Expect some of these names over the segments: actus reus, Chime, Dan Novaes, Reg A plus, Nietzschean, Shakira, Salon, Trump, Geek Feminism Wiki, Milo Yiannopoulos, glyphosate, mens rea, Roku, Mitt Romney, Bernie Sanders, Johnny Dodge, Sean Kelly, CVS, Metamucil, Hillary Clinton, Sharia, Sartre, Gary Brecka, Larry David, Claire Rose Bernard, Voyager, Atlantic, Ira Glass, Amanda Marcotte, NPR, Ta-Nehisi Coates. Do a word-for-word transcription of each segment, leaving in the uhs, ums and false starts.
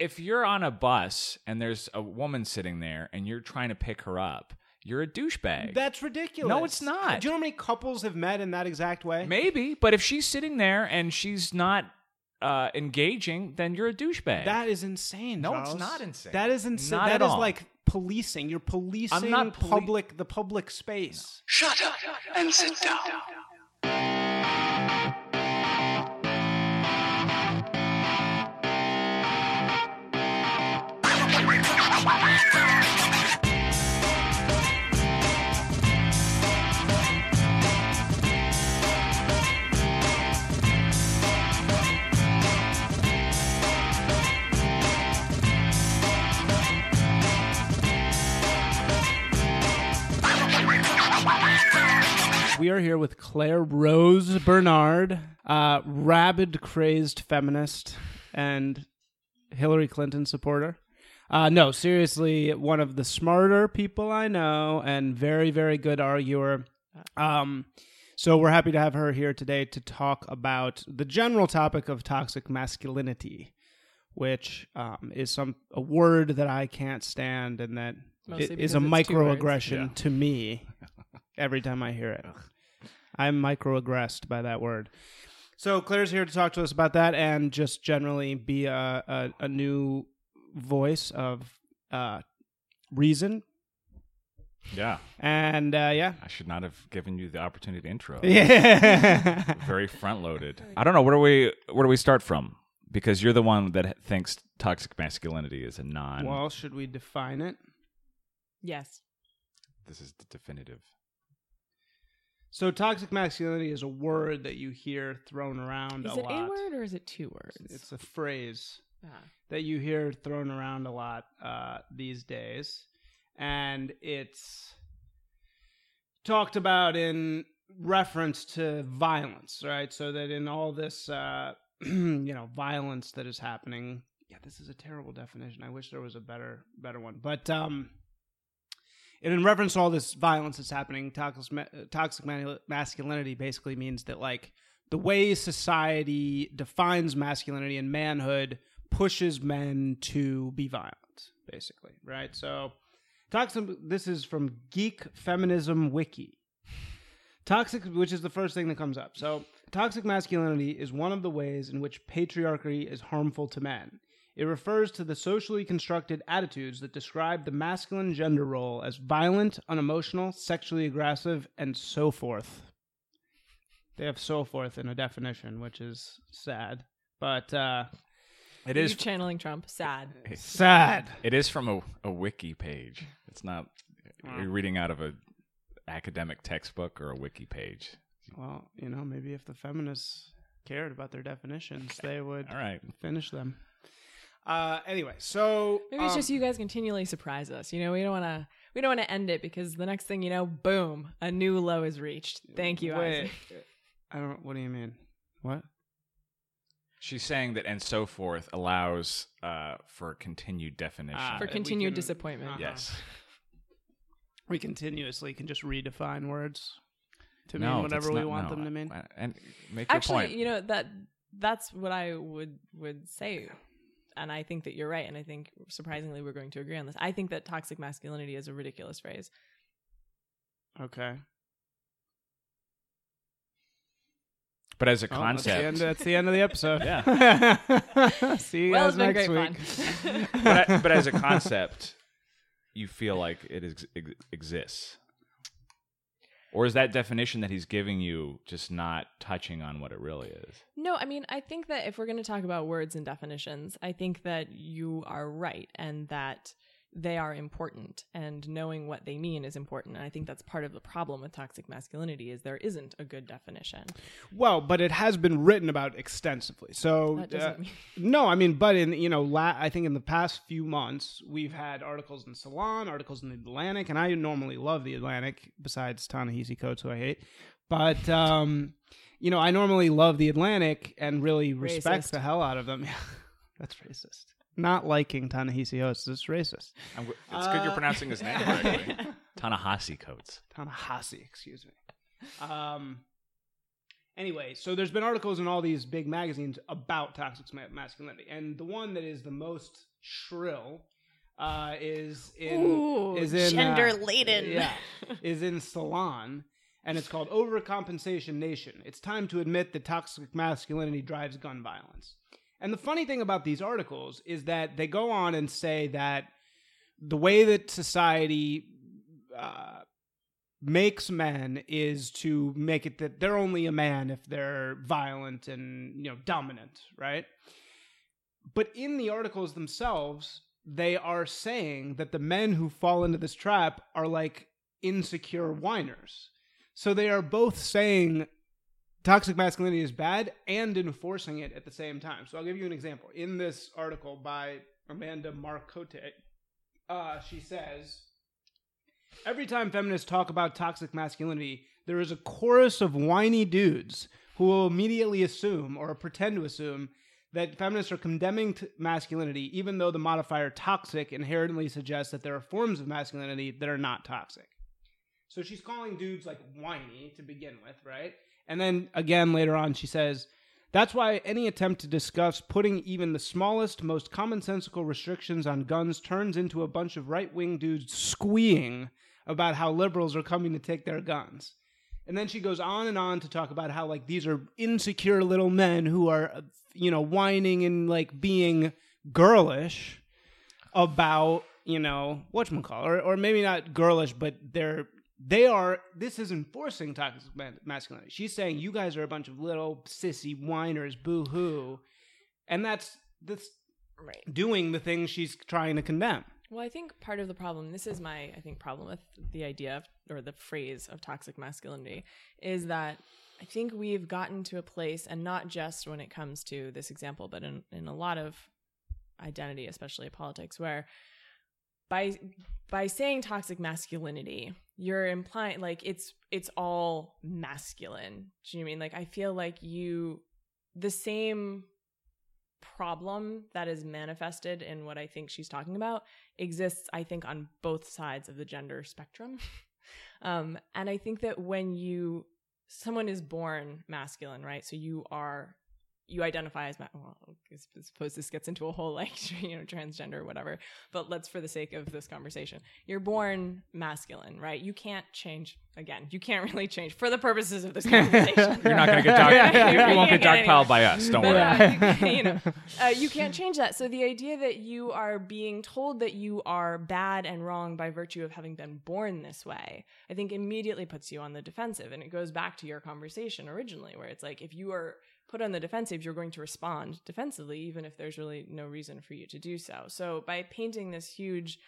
if you're on a bus and there's a woman sitting there and you're trying to pick her up, you're a douchebag. That's ridiculous. No, it's not. Do you know how many couples have met in that exact way? Maybe, but if she's sitting there and she's not uh, engaging, then you're a douchebag. That is insane, Charles. No, it's not insane. That is insane. Not that is all. Like policing. You're policing poli- public, the public space. No. Shut up and sit down. We are here with Claire Rose Bernard, uh, rabid crazed feminist and Hillary Clinton supporter. Uh, no, seriously, one of the smarter people I know and very, very good arguer. Um, so we're happy to have her here today to talk about the general topic of toxic masculinity, which um, is some a word that I can't stand and that is a microaggression yeah. to me. Every time I hear it, I'm microaggressed by that word. So Claire's here to talk to us about that and just generally be a, a, a new voice of uh, reason. Yeah. And uh, yeah. I should not have given you the opportunity to intro. Yeah. Very front loaded. I don't know. Where do we, where do we start from? Because you're the one that thinks toxic masculinity is a non. Well, should we define it? Yes. This is the definitive. So toxic masculinity is a word that you hear thrown around a lot. Is it a word or is it two words? It's a phrase ah. that you hear thrown around a lot uh, these days. And it's talked about in reference to violence, right? So that in all this, uh, you know, violence that is happening. Yeah, this is a terrible definition. I wish there was a better better one. But... um And in reference to all this violence that's happening, toxic masculinity basically means that, like, the way society defines masculinity and manhood pushes men to be violent, basically, right? So, toxic. This is from Geek Feminism Wiki. Toxic, which is the first thing that comes up. So, toxic masculinity is one of the ways in which patriarchy is harmful to men. It refers to the socially constructed attitudes that describe the masculine gender role as violent, unemotional, sexually aggressive, and so forth. They have so forth in a definition, which is sad. But uh, it is. You channeling Trump. Sad. Sad. It is from a, a wiki page. It's not. You're reading out of an academic textbook or a wiki page. Well, you know, maybe if the feminists cared about their definitions, they would All right. finish them. Uh, anyway, so maybe it's um, just you guys continually surprise us. You know, we don't want to we don't want to end it because the next thing you know, boom, a new low is reached. Thank you, wait, Isaac. I don't. What do you mean? What? She's saying that and so forth allows uh, for continued definition, uh, for continued can, disappointment. Uh-huh. Yes, we continuously can just redefine words to no, mean whatever we not, want no, them to mean. I, and make your actually, point. You know that that's what I would would say. And I think that you're right. And I think, surprisingly, we're going to agree on this. I think that toxic masculinity is a ridiculous phrase. Okay. But as a oh, concept... That's the, end, that's the end of the episode. Yeah. See you well, guys next week. but, I, but as a concept, you feel like it ex- ex- exists. Or is that definition that he's giving you just not touching on what it really is? No, I mean, I think that if we're going to talk about words and definitions, I think that you are right and that they are important and knowing what they mean is important. And I think that's part of the problem with toxic masculinity is there isn't a good definition. Well, but it has been written about extensively. So that doesn't uh, mean... no, I mean, but in, you know, la- I think in the past few months, we've had articles in Salon, articles in the Atlantic, and I normally love the Atlantic besides Ta-Nehisi Coates, who I hate. But, um, you know, I normally love the Atlantic and really racist. Respect the hell out of them. That's racist. Not liking Ta-Nehisi Coates is racist. I'm, it's uh, good you're pronouncing his name correctly. Ta-Nehisi Coates. Ta-Nehisi, excuse me. Um, Anyway, so there's been articles in all these big magazines about toxic masculinity, and the one that is the most shrill uh, is in Ooh, is in gender laden. Uh, yeah, is in Salon, and it's called "Overcompensation Nation." It's time to admit that toxic masculinity drives gun violence. And the funny thing about these articles is that they go on and say that the way that society uh, makes men is to make it that they're only a man if they're violent and, you know, dominant, right? But in the articles themselves, they are saying that the men who fall into this trap are like insecure whiners. So they are both saying toxic masculinity is bad and enforcing it at the same time. So I'll give you an example. In this article by Amanda Marcotte, uh, she says, every time feminists talk about toxic masculinity, there is a chorus of whiny dudes who will immediately assume or pretend to assume that feminists are condemning t- masculinity, even though the modifier toxic inherently suggests that there are forms of masculinity that are not toxic. So she's calling dudes like whiny to begin with, right? And then again, later on, she says, that's why any attempt to discuss putting even the smallest, most commonsensical restrictions on guns turns into a bunch of right-wing dudes squeeing about how liberals are coming to take their guns. And then she goes on and on to talk about how, like, these are insecure little men who are, you know, whining and, like, being girlish about, you know, whatchamacallit, or, or maybe not girlish, but they're... They are, this is enforcing toxic masculinity. She's saying you guys are a bunch of little sissy whiners, boo-hoo. And that's, that's right. doing the things she's trying to condemn. Well, I think part of the problem, this is my, I think, problem with the idea of, or the phrase of toxic masculinity, is that I think we've gotten to a place, and not just when it comes to this example, but in, in a lot of identity, especially politics, where by by saying toxic masculinity, you're implying like it's it's all masculine. Do you know what I mean? Like, I feel like you the same problem that is manifested in what I think she's talking about exists, I think, on both sides of the gender spectrum. um, and I think that when you someone is born masculine, right? So you are you identify as, ma- well, I suppose this gets into a whole, like, you know, transgender, whatever, but let's, for the sake of this conversation, you're born masculine, right? You can't change, again, you can't really change for the purposes of this conversation. You're not going to get dark, yeah, yeah, yeah. you, you won't get dark piled by us, don't but, worry. Uh, you, you, know, uh, you can't change that. So the idea that you are being told that you are bad and wrong by virtue of having been born this way, I think immediately puts you on the defensive. And it goes back to your conversation originally, where it's like, if you are put on the defensive, you're going to respond defensively, even if there's really no reason for you to do so. So by painting this huge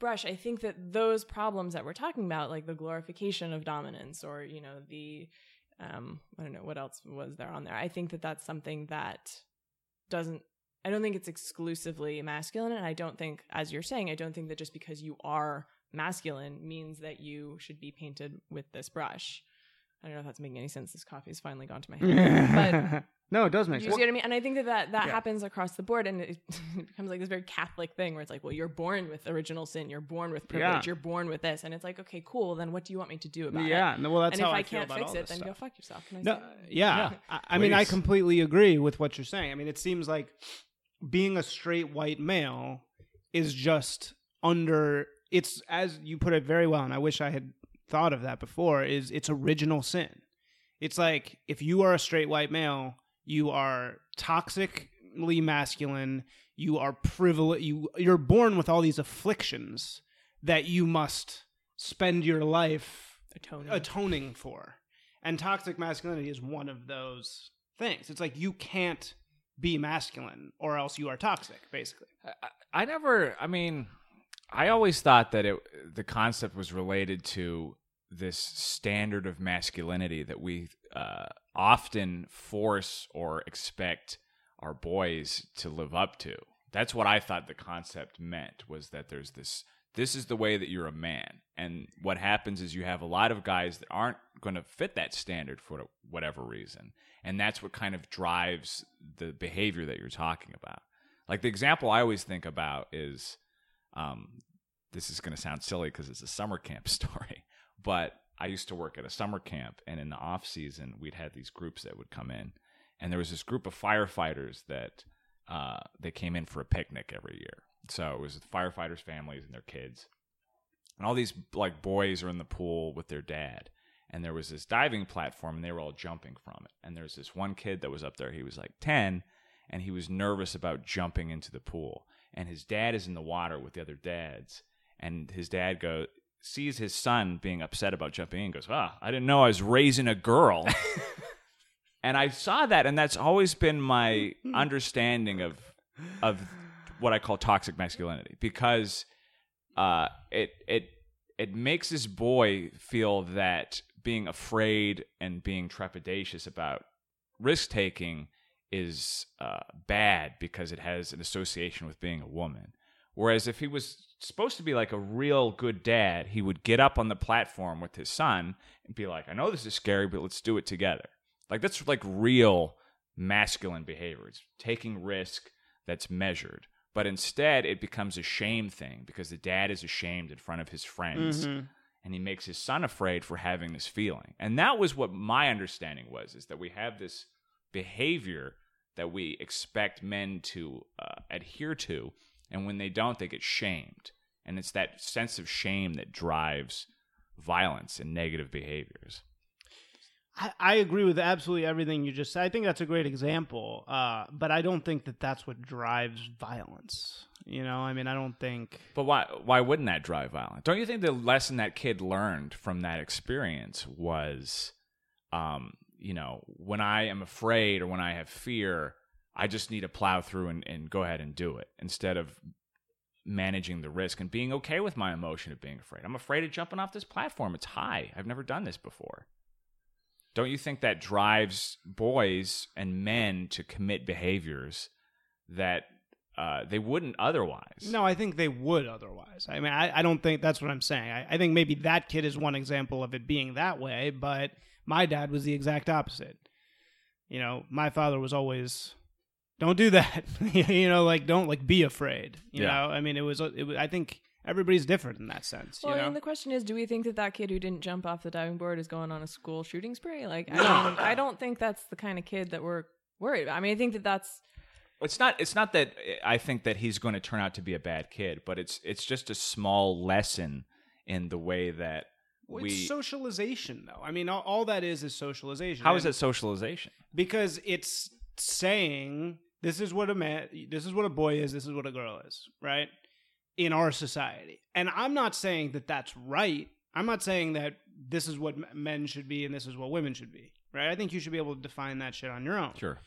brush, I think that those problems that we're talking about, like the glorification of dominance, or, you know, the, um, I don't know, what else was there on there? I think that that's something that doesn't, I don't think it's exclusively masculine. And I don't think, as you're saying, I don't think that just because you are masculine means that you should be painted with this brush. I don't know if that's making any sense. This coffee has finally gone to my head. But no, it does make sense. You see what I mean? And I think that that, that yeah. happens across the board, and it, it becomes like this very Catholic thing where it's like, well, you're born with original sin, you're born with privilege, yeah. you're born with this, and it's like, okay, cool. Then what do you want me to do about yeah, it? Yeah, no, well, that's and how I feel about all this. And if I can't fix it, then stuff. Go fuck yourself. Can I no, say yeah. yeah. I, I mean, I completely agree with what you're saying. I mean, it seems like being a straight white male is just under. It's as you put it very well, and I wish I had thought of that before, is it's original sin. It's like, if you are a straight white male, you are toxically masculine, you are privileged, you, you're born with all these afflictions that you must spend your life atoning. atoning for. And toxic masculinity is one of those things. It's like, you can't be masculine or else you are toxic, basically. I, I never, I mean... I always thought that it, the concept was related to this standard of masculinity that we uh, often force or expect our boys to live up to. That's what I thought the concept meant, was that there's this, this is the way that you're a man. And what happens is you have a lot of guys that aren't going to fit that standard for whatever reason. And that's what kind of drives the behavior that you're talking about. Like, the example I always think about is... Um, this is going to sound silly because it's a summer camp story, but I used to work at a summer camp, and in the off season, we'd had these groups that would come in, and there was this group of firefighters that uh, they came in for a picnic every year. So it was the firefighters' families and their kids, and all these like boys are in the pool with their dad. And there was this diving platform, and they were all jumping from it. And there's this one kid that was up there. He was like ten, and he was nervous about jumping into the pool. And his dad is in the water with the other dads. And his dad goes, sees his son being upset about jumping in and goes, ah, I didn't know I was raising a girl. And I saw that, and that's always been my understanding of of what I call toxic masculinity. Because uh, it it it makes this boy feel that being afraid and being trepidatious about risk-taking is uh, bad because it has an association with being a woman. Whereas if he was supposed to be like a real good dad, he would get up on the platform with his son and be like, I know this is scary, but let's do it together. Like that's like real masculine behavior. It's taking risk that's measured. But instead, it becomes a shame thing because the dad is ashamed in front of his friends. Mm-hmm. And he makes his son afraid for having this feeling. And that was what my understanding was, is that we have this behavior that we expect men to uh, adhere to. And when they don't, they get shamed. And it's that sense of shame that drives violence and negative behaviors. I, I agree with absolutely everything you just said. I think that's a great example. Uh, but I don't think that that's what drives violence. You know, I mean, I don't think... But why why wouldn't that drive violence? Don't you think the lesson that kid learned from that experience was, um, you know, when I am afraid or when I have fear, I just need to plow through and, and go ahead and do it instead of managing the risk and being okay with my emotion of being afraid. I'm afraid of jumping off this platform. It's high. I've never done this before. Don't you think that drives boys and men to commit behaviors that... Uh, they wouldn't otherwise. No, I think they would otherwise. I mean, I, I don't think that's what I'm saying. I, I think maybe that kid is one example of it being that way, but my dad was the exact opposite. You know, my father was always, don't do that. You know, like, don't, like, be afraid. You yeah. know, I mean, it was, it was, I think everybody's different in that sense. Well, you know? And the question is, do we think that that kid who didn't jump off the diving board is going on a school shooting spree? Like, I, mean, I don't think that's the kind of kid that we're worried about. I mean, I think that that's... It's not It's not that I think that he's going to turn out to be a bad kid, but it's it's just a small lesson in the way that well, we... It's socialization, though. I mean, all, all that is is socialization. How and is that socialization? Because it's saying, this is what a man, this is what a boy is, this is what a girl is, right? In our society. And I'm not saying that that's right. I'm not saying that this is what men should be and this is what women should be, right? I think you should be able to define that shit on your own. Sure.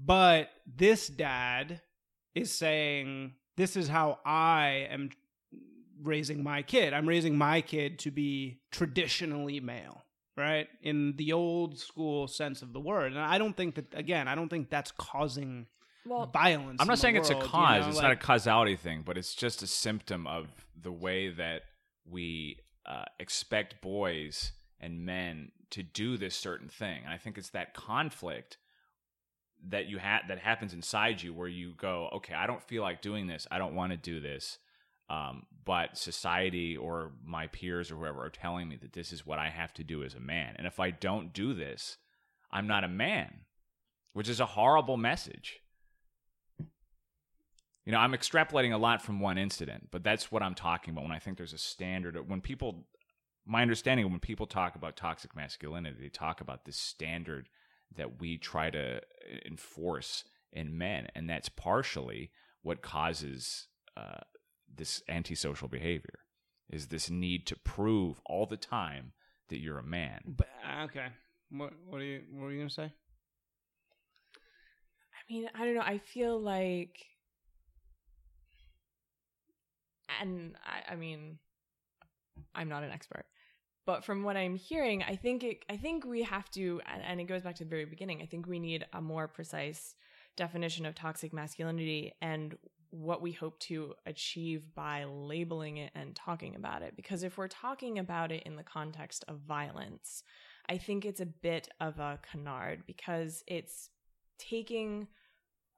But this dad is saying, this is how I am raising my kid. I'm raising my kid to be traditionally male, right? In the old school sense of the word. And I don't think that, again, I don't think that's causing well, violence. I'm not saying world, it's a cause. You know? It's like, not a causality thing, but it's just a symptom of the way that we uh, expect boys and men to do this certain thing. And I think it's that conflict that you ha- that happens inside you where you go, okay, I don't feel like doing this. I don't want to do this. Um, but society or my peers or whoever are telling me that this is what I have to do as a man. And if I don't do this, I'm not a man, which is a horrible message. You know, I'm extrapolating a lot from one incident, but that's what I'm talking about when I think there's a standard. Of, when people, my understanding, when people talk about toxic masculinity, they talk about this standard that we try to enforce in men, and that's partially what causes uh, this antisocial behavior, is this need to prove all the time that you're a man. But, okay, what what are you what were you gonna say? I mean, I don't know. I feel like, and I, I mean, I'm not an expert. But from what I'm hearing, I think it, I think we have to, and, and it goes back to the very beginning, I think we need a more precise definition of toxic masculinity and what we hope to achieve by labeling it and talking about it. Because if we're talking about it in the context of violence, I think it's a bit of a canard because it's taking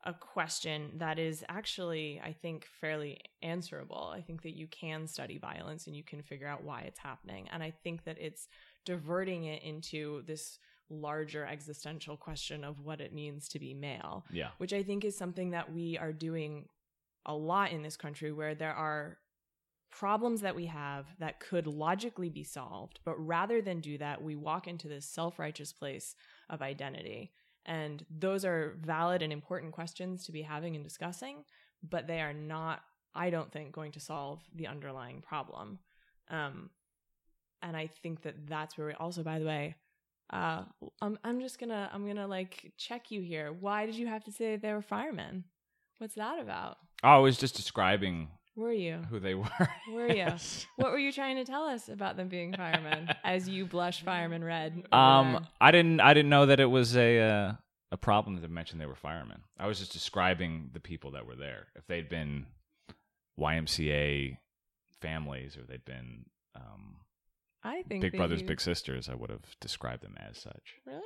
a question that is actually, I think, fairly answerable. I think that you can study violence and you can figure out why it's happening. And I think that it's diverting it into this larger existential question of what it means to be male, yeah. which I think is something that we are doing a lot in this country, where there are problems that we have that could logically be solved, but rather than do that, we walk into this self-righteous place of identity. And those are valid and important questions to be having and discussing, but they are not, I don't think, going to solve the underlying problem. Um, and I think that that's where we also, by the way, uh, I'm, I'm just gonna, I'm gonna like check you here. Why did you have to say they were firemen? What's that about? Oh, I was just describing were you? who they were. Were you? Yes. What were you trying to tell us about them being firemen as you blush fireman red? Um, or... I didn't, I didn't know that it was a, uh, a problem to mention they were firemen. I was just describing the people that were there. If they'd been Y M C A families, or they'd been um, I think Big Brothers, you... Big Sisters, I would have described them as such. Really?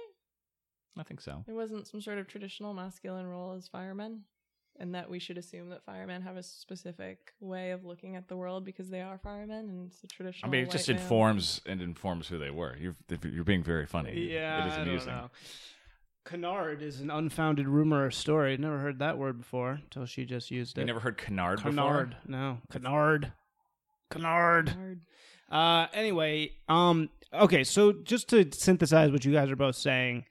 I think so. There wasn't some sort of traditional masculine role as firemen, and that we should assume that firemen have a specific way of looking at the world because they are firemen, and it's a traditional. I mean, it just man. informs and informs who they were. You're you're being very funny. Yeah, it is amusing. I don't know. Canard is an unfounded rumor or story. Never heard that word before until she just used it. You never heard canard, canard before? No. Canard. Canard. Uh, anyway, um, okay, so just to synthesize what you guys are both saying.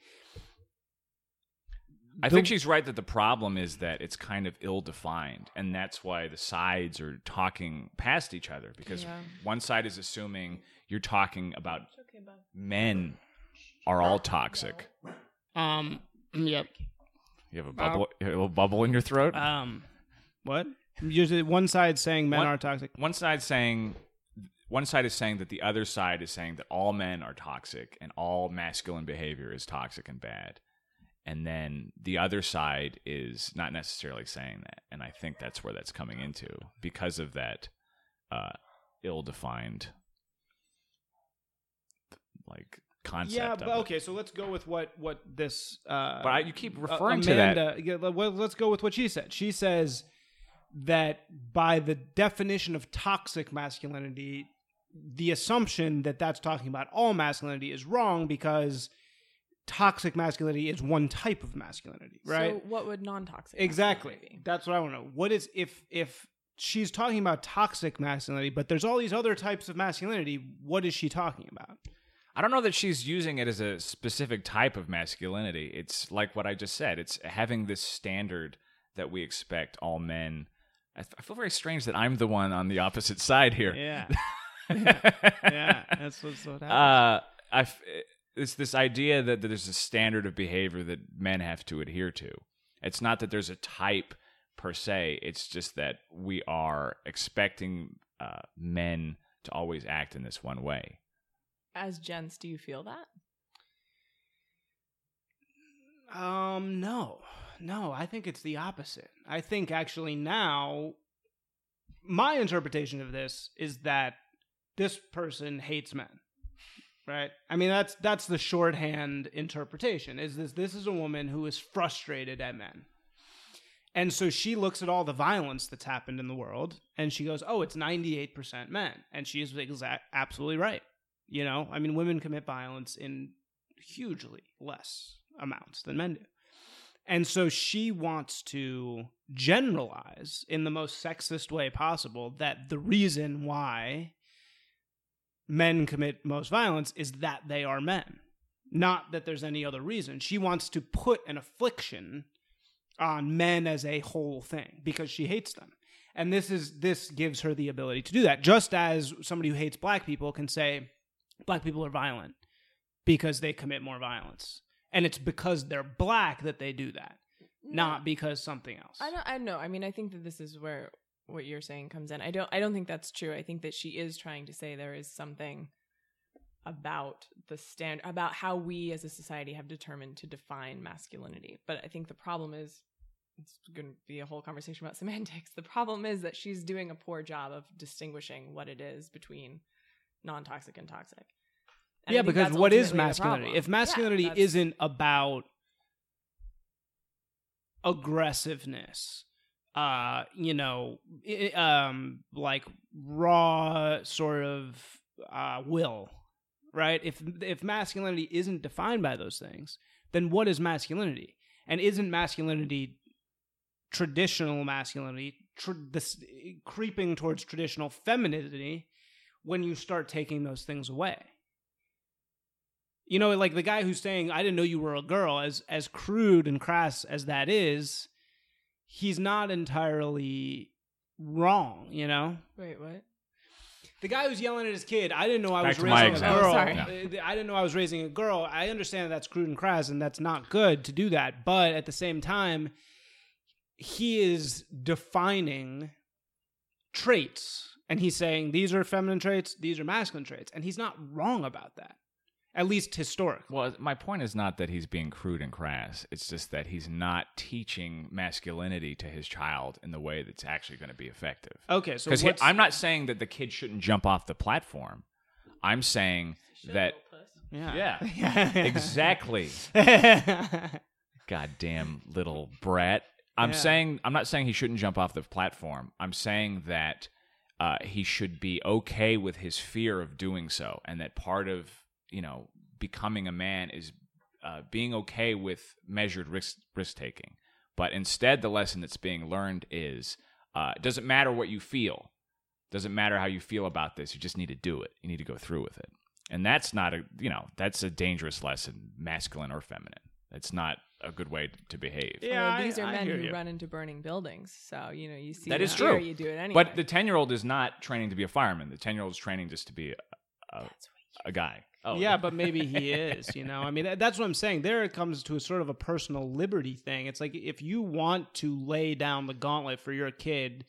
I the, think she's right that the problem is that it's kind of ill-defined, and that's why the sides are talking past each other, because yeah. one side is assuming you're talking about okay, men are all toxic. No. Um. Yep. You have a bubble. Um, you have a little bubble in your throat. Um. What? Usually, one side saying men one, are toxic. One side saying, one side is saying that the other side is saying that all men are toxic and all masculine behavior is toxic and bad, and then the other side is not necessarily saying that. And I think that's where that's coming into, because of that uh, ill-defined, like. Concept yeah, but okay, so let's go with what what this. Uh, but I, you keep referring uh, Amanda, to that. Yeah, let's go with what she said. She says that by the definition of toxic masculinity, the assumption that that's talking about all masculinity is wrong, because toxic masculinity is one type of masculinity, right? So what would non-toxic exactly? Be? That's what I want to know. What is if if she's talking about toxic masculinity, but there's all these other types of masculinity? What is she talking about? I don't know that she's using it as a specific type of masculinity. It's like what I just said. It's having this standard that we expect all men. I, th- I feel very strange that I'm the one on the opposite side here. Yeah. yeah, that's what's what happens. Uh, I f- it's this idea that, that there's a standard of behavior that men have to adhere to. It's not that there's a type per se. It's just that we are expecting uh, men to always act in this one way. As gents, do you feel that? Um, no. No, I think it's the opposite. I think actually now, my interpretation of this is that this person hates men, right? I mean, that's that's the shorthand interpretation, is this this is a woman who is frustrated at men. And so she looks at all the violence that's happened in the world, and she goes, oh, it's ninety-eight percent men. And she is exact, absolutely right. You know, I mean, women commit violence in hugely less amounts than men do. And so she wants to generalize in the most sexist way possible that the reason why men commit most violence is that they are men, not that there's any other reason. She wants to put an affliction on men as a whole thing because she hates them. And this is this gives her the ability to do that, just as somebody who hates black people can say, black people are violent because they commit more violence. And it's because they're black that they do that, no, not because something else. I don't I know. I mean, I think that this is where what you're saying comes in. I don't I don't think that's true. I think that she is trying to say there is something about the standard, about how we as a society have determined to define masculinity. But I think the problem is, it's going to be a whole conversation about semantics. The problem is that she's doing a poor job of distinguishing what it is between non-toxic and toxic. And yeah, because what is masculinity? If masculinity yeah, isn't about aggressiveness, uh, you know, it, um, like raw sort of uh, will, right? If if masculinity isn't defined by those things, then what is masculinity? And isn't masculinity traditional masculinity, tr- this, creeping towards traditional femininity when you start taking those things away? You know, like the guy who's saying, I didn't know you were a girl, as as crude and crass as that is, he's not entirely wrong, you know? Wait, what? The guy who's yelling at his kid, I didn't know I Back was raising a girl. Yeah. I didn't know I was raising a girl. I understand that's crude and crass and that's not good to do that. But at the same time, he is defining traits. And he's saying, these are feminine traits, these are masculine traits. And he's not wrong about that. At least historically. Well, my point is not that he's being crude and crass. It's just that he's not teaching masculinity to his child in the way that's actually going to be effective. Okay, so because I'm not saying that the kid shouldn't jump off the platform. I'm saying that, yeah, yeah, exactly. Goddamn little brat. I'm yeah. saying I'm not saying he shouldn't jump off the platform. I'm saying that uh, he should be okay with his fear of doing so, and that part of you know, becoming a man is uh, being okay with measured risk risk taking. But instead, the lesson that's being learned is uh, it doesn't matter what you feel. It doesn't matter how you feel about this. You just need to do it. You need to go through with it. And that's not a, you know, that's a dangerous lesson, masculine or feminine. That's not a good way to behave. Yeah, I mean, these I, are men who you. run into burning buildings. So, you know, you see that is true. You do it anyway. But the ten-year-old is not training to be a fireman. The ten-year-old is training just to be a, a, a guy. Oh. Yeah, but maybe he is, you know? I mean, that's what I'm saying. There it comes to a sort of a personal liberty thing. It's like if you want to lay down the gauntlet for your kid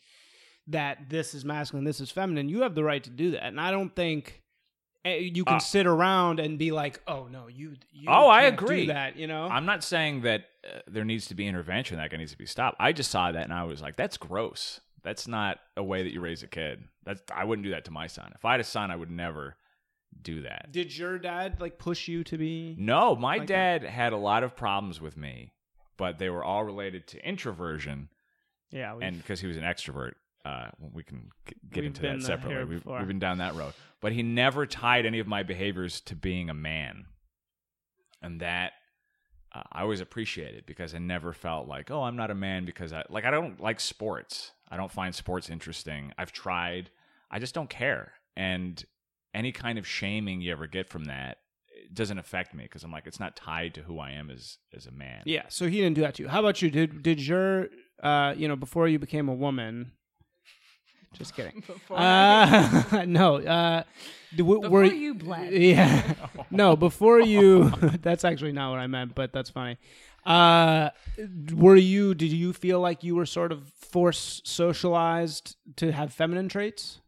that this is masculine, this is feminine, you have the right to do that. And I don't think you can uh, sit around and be like, oh, no, you, you oh, I agree. do that, you know? I'm not saying that uh, there needs to be intervention, that guy needs to be stopped. I just saw that and I was like, that's gross. That's not a way that you raise a kid. That's, I wouldn't do that to my son. If I had a son, I would never do that. Did your dad like push you to be? No, my like dad that? had a lot of problems with me, but they were all related to introversion. Yeah, and because he was an extrovert, uh, we can get into that separately. We've, we've been down that road, but he never tied any of my behaviors to being a man, and that uh, I always appreciated because I never felt like, oh, I'm not a man because I like I don't like sports. I don't find sports interesting. I've tried. I just don't care. And any kind of shaming you ever get from that doesn't affect me because I'm like, it's not tied to who I am as as a man. Yeah, so he didn't do that to you. How about you? Did did your, uh, you know, before you became a woman, just kidding. Before uh, I no. Uh, w- before were, you bled. Yeah. No, before you, that's actually not what I meant, but that's funny. Uh, were you, did you feel like you were sort of force socialized to have feminine traits?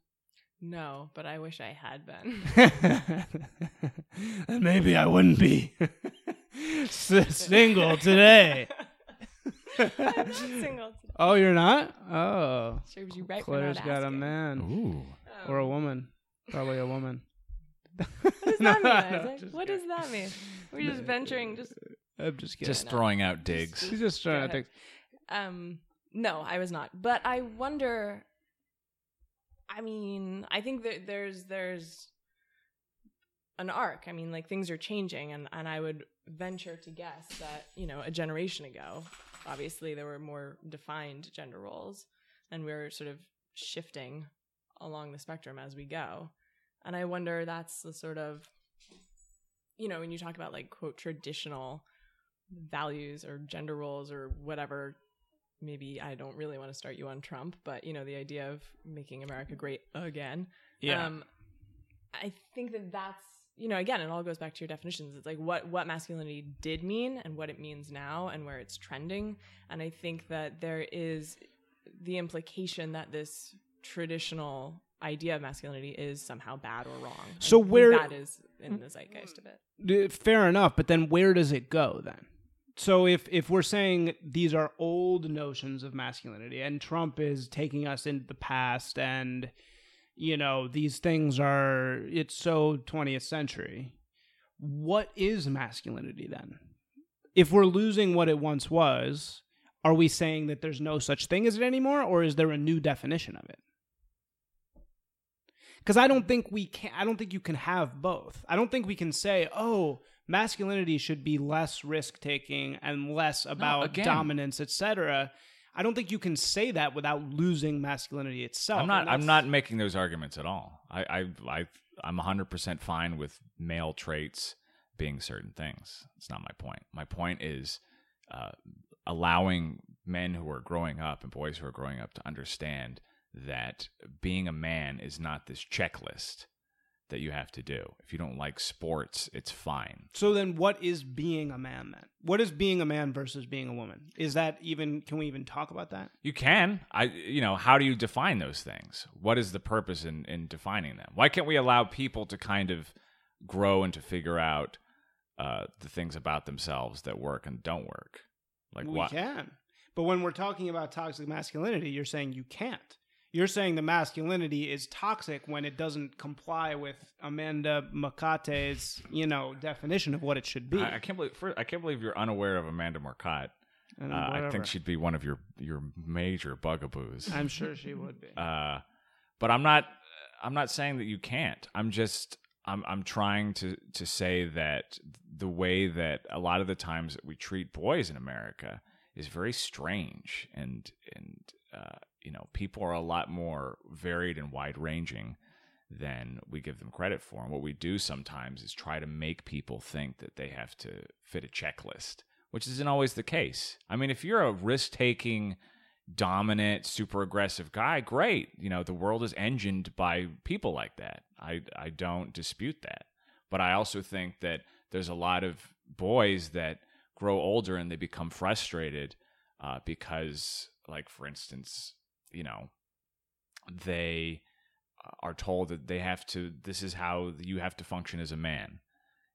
No, but I wish I had been. And maybe I wouldn't be S- single today. I'm not single today. Oh, you're not? Oh. So you right Claire's got asking. a man. Ooh. Or a woman. Probably a woman. What does that mean, Isaac? No, what kidding. does that mean? We're just venturing. Just. I'm just kidding. Just throwing out digs. Just, just, just throwing out digs. Um, no, I was not. But I wonder... I mean, I think that there's there's an arc. I mean, like things are changing, and, and I would venture to guess that, you know, a generation ago, obviously there were more defined gender roles, and we we're sort of shifting along the spectrum as we go. And I wonder that's the sort of, you know, when you talk about like, quote, traditional values or gender roles or whatever. Maybe I don't really want to start you on Trump, but, you know, the idea of making America great again. Yeah. Um, I think that that's, you know, again, it all goes back to your definitions. It's like what, what masculinity did mean and what it means now and where it's trending. And I think that there is the implication that this traditional idea of masculinity is somehow bad or wrong. So where... that is in the zeitgeist of it. Fair enough, but then where does it go then? So if, if we're saying these are old notions of masculinity and Trump is taking us into the past and, you know, these things are, it's so twentieth century, what is masculinity then? If we're losing what it once was, are we saying that there's no such thing as it anymore, or is there a new definition of it? Because I don't think we can. I don't think you can have both. I don't think we can say, "Oh, masculinity should be less risk taking and less about no, again, dominance, et cetera" I don't think you can say that without losing masculinity itself. I'm not. I'm not making those arguments at all. I, I, I I'm one hundred percent fine with male traits being certain things. It's not my point. My point is uh, allowing men who are growing up and boys who are growing up to understand that being a man is not this checklist that you have to do. If you don't like sports, it's fine. So then what is being a man then? What is being a man versus being a woman? Is that even, can we even talk about that? You can. I, you know, how do you define those things? What is the purpose in, in defining them? Why can't we allow people to kind of grow and to figure out uh, the things about themselves that work and don't work? Like we what? can. But when we're talking about toxic masculinity, you're saying you can't. You're saying the masculinity is toxic when it doesn't comply with Amanda Marcotte's, you know, definition of what it should be. I, I can't believe first, I can't believe you're unaware of Amanda Marcotte. Uh, I think she'd be one of your your major bugaboos. I'm sure she would be. Uh, but I'm not. I'm not saying that you can't. I'm just. I'm. I'm trying to to say that the way that a lot of the times that we treat boys in America is very strange and and. Uh, You know, people are a lot more varied and wide-ranging than we give them credit for. And what we do sometimes is try to make people think that they have to fit a checklist, which isn't always the case. I mean, if you're a risk-taking, dominant, super-aggressive guy, great. You know, the world is engined by people like that. I, I don't dispute that. But I also think that there's a lot of boys that grow older and they become frustrated uh, because, like, for instance, you know, they are told that they have to, this is how you have to function as a man,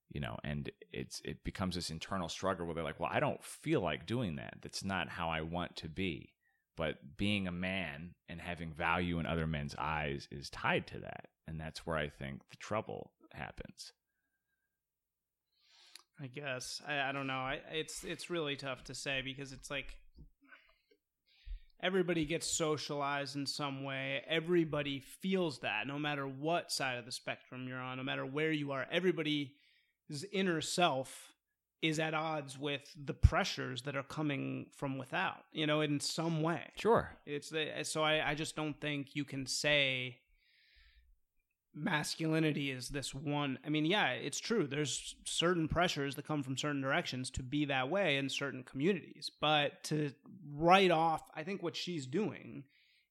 you know, and it's it becomes this internal struggle where they're like, well, I don't feel like doing that. That's not how I want to be. But being a man and having value in other men's eyes is tied to that. And that's where I think the trouble happens. I guess. I, I don't know. I, it's it's really tough to say because it's like, everybody gets socialized in some way. Everybody feels that, no matter what side of the spectrum you're on, no matter where you are. Everybody's inner self is at odds with the pressures that are coming from without, you know, in some way. Sure. It's the, so I, I just don't think you can say masculinity is this one. I mean, yeah, it's true. There's certain pressures that come from certain directions to be that way in certain communities. But to write off, I think what she's doing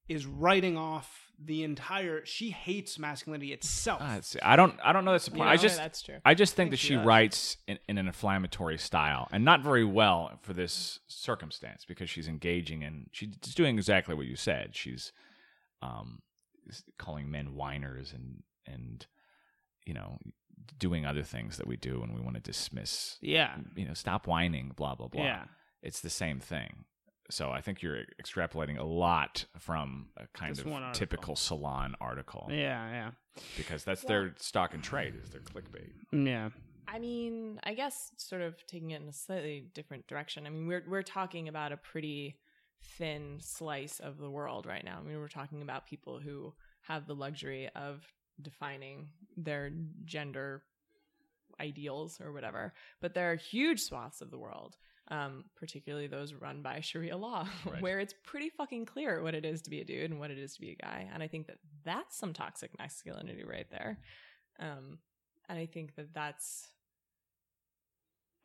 is writing off the entire, she hates masculinity itself. Uh, I don't I don't know that's the point. You know, I just, yeah, that's true. I just think, I think that she, she writes in, in an inflammatory style and not very well for this circumstance because she's engaging and she's doing exactly what you said. She's um, calling men whiners and and you know, doing other things that we do and we want to dismiss. Yeah, you know, stop whining, blah blah blah. Yeah, it's the same thing. So I think you're extrapolating a lot from a kind this of typical Salon article. Yeah, yeah, because that's well, their stock and trade is their clickbait. Yeah, I mean, I guess sort of taking it in a slightly different direction. I mean, we're we're talking about a pretty thin slice of the world right now. I mean, we're talking about people who have the luxury of defining their gender ideals or whatever, but there are huge swaths of the world, um, particularly those run by Sharia law, right, where it's pretty fucking clear what it is to be a dude and what it is to be a guy. And I think that that's some toxic masculinity right there. Um, and I think that that's,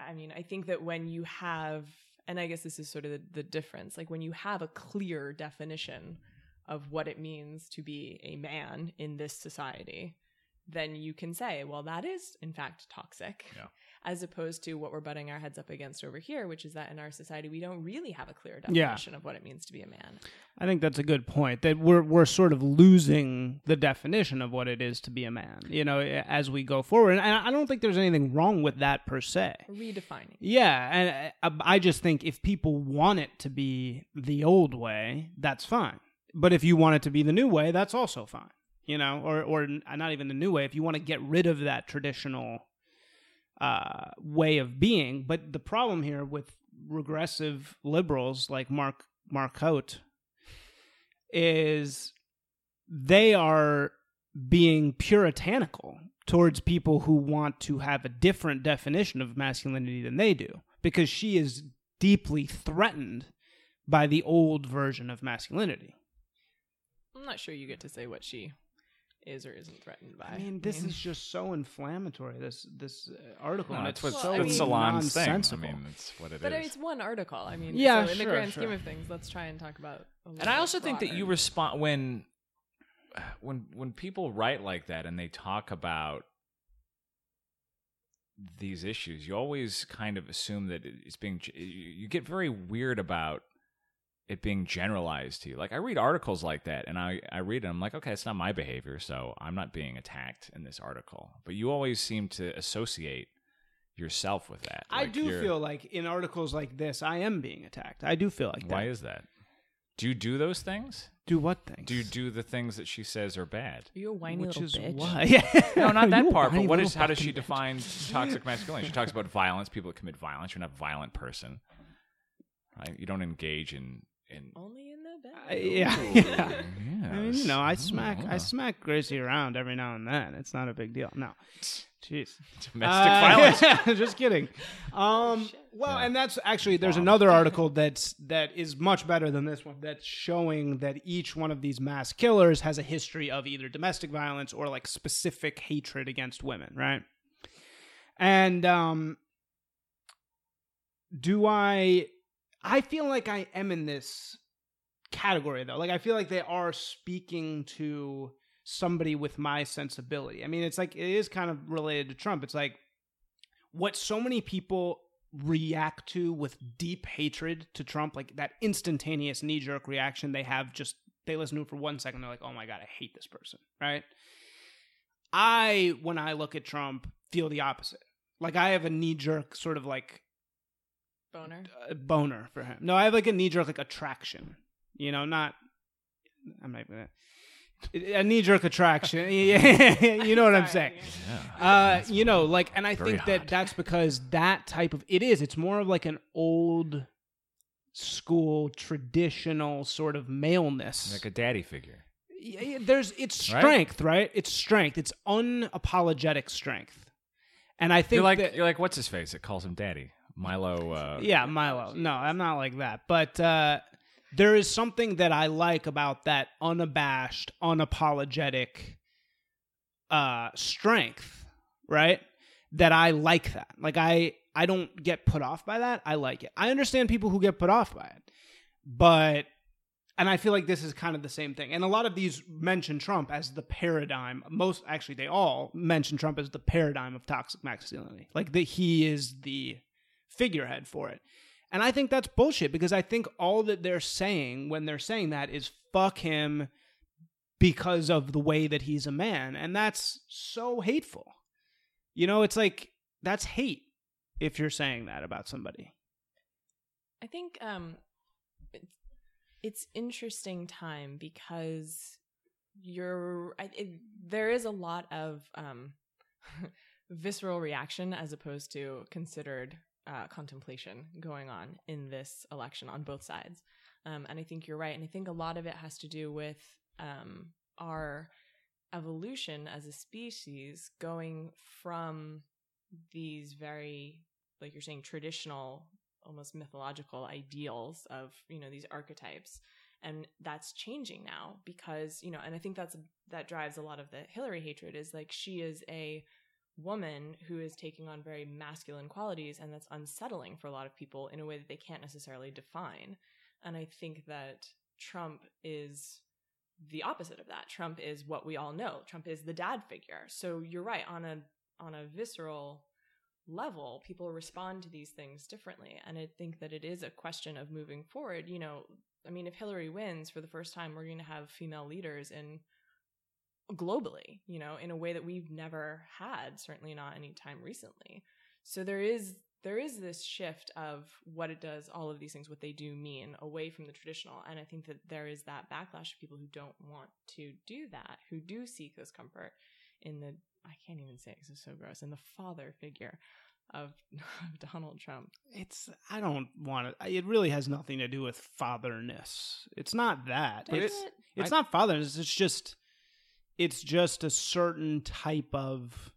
I mean, I think that when you have, and I guess this is sort of the, the difference, like when you have a clear definition of what it means to be a man in this society, then you can say, well, that is, in fact, toxic, yeah, as opposed to what we're butting our heads up against over here, which is that in our society, we don't really have a clear definition yeah. of what it means to be a man. I think that's a good point, that we're we're sort of losing the definition of what it is to be a man, you know, as we go forward. And I don't think there's anything wrong with that per se. Redefining. Yeah, and I just think if people want it to be the old way, that's fine. But if you want it to be the new way, that's also fine. You know, or or not even the new way, if you want to get rid of that traditional uh, way of being. But the problem here with regressive liberals like Mark Marcotte is they are being puritanical towards people who want to have a different definition of masculinity than they do, because she is deeply threatened by the old version of masculinity. I'm not sure you get to say what she is or isn't threatened by. I mean, this I mean, is just so inflammatory, this this uh, article. No, and it's what's well, so I mean, Salon's thing. I mean, that's what it but is. But I mean, it's one article. I mean, yeah, so in sure, the grand sure. scheme of things, let's try and talk about a little And I also broader. think that you respond when... When when people write like that and they talk about these issues, you always kind of assume that it's being. You get very weird about it being generalized to you. Like I read articles like that, and I I read it, and I'm like, okay, it's not my behavior, so I'm not being attacked in this article. But you always seem to associate yourself with that. I like do feel like in articles like this, I am being attacked. I do feel like that. Why is that? Do you do those things? Do what things? Do you do the things that she says are bad? You're a whiny Which little bitch. Which is why. Yeah. No, not that part, but what is? How does she bitch. define toxic masculinity? She talks about violence, people that commit violence. You're not a violent person. Right? You don't engage in... in... Only in the bed. Uh, yeah. yeah. Yes. I mean, you know, I smack, oh. I smack Gracie around every now and then. It's not a big deal. No. Jeez. Domestic uh, violence. Yeah, just kidding. Um, well, yeah. and that's actually, there's wow. another article that's, that is much better than this one, that's showing that each one of these mass killers has a history of either domestic violence or like specific hatred against women, right? And um, do I, I feel like I am in this category though. Like I feel like they are speaking to somebody with my sensibility. I mean, it's like, it is kind of related to Trump. It's like what so many people react to with deep hatred to Trump, like that instantaneous knee-jerk reaction they have, just, they listen to it for one second, they're like, oh my God, I hate this person, right? I, when I look at Trump, feel the opposite. Like I have a knee-jerk sort of like... Boner? Uh, boner for him. No, I have like a knee-jerk like attraction. You know, not... I'm not even... Gonna, a knee-jerk attraction. You know what I'm saying? Yeah. Uh, you know, like, and I think that hot. that's because that type of, it is, it's more of like an old school, traditional sort of maleness. Like a daddy figure. Yeah, there's, it's strength, right? right? It's strength. It's unapologetic strength. And I think you're like, that, you're like, what's his face? It calls him daddy. Milo. Uh, yeah, Milo. No, I'm not like that. But, uh, there is something that I like about that unabashed, unapologetic uh, strength, right? That I like that. Like, I, I don't get put off by that. I like it. I understand people who get put off by it. But, and I feel like this is kind of the same thing. And a lot of these mention Trump as the paradigm. Most, actually, they all mention Trump as the paradigm of toxic masculinity. Like, that he is the figurehead for it. And I think that's bullshit, because I think all that they're saying when they're saying that is fuck him because of the way that he's a man. And that's so hateful. You know, it's like, that's hate if you're saying that about somebody. I think um, it's interesting time because you're, I, it, there is a lot of um, visceral reaction as opposed to considered Uh, contemplation going on in this election on both sides. Um, and I think you're right. And I think a lot of it has to do with um, our evolution as a species going from these very, like you're saying, traditional, almost mythological ideals of, you know, these archetypes. And that's changing now because, you know, and I think that's, that drives a lot of the Hillary hatred is like, she is a woman who is taking on very masculine qualities, and that's unsettling for a lot of people in a way that they can't necessarily define. And I think that Trump is the opposite of that. Trump is what we all know. Trump is the dad figure. So you're right, on a on a visceral level, people respond to these things differently. And I think that it is a question of moving forward. You know, I mean, if Hillary wins for the first time, we're going to have female leaders in globally, you know, in a way that we've never had, certainly not any time recently. So there is there is this shift of what it does, all of these things, what they do mean, away from the traditional. And I think that there is that backlash of people who don't want to do that, who do seek this comfort in the, I can't even say it because it's so gross, in the father figure of Donald Trump. It's, I don't want it. It really has nothing to do with fatherness. It's not that. Does it's it? It's I, not fatherness. It's just... it's just a certain type of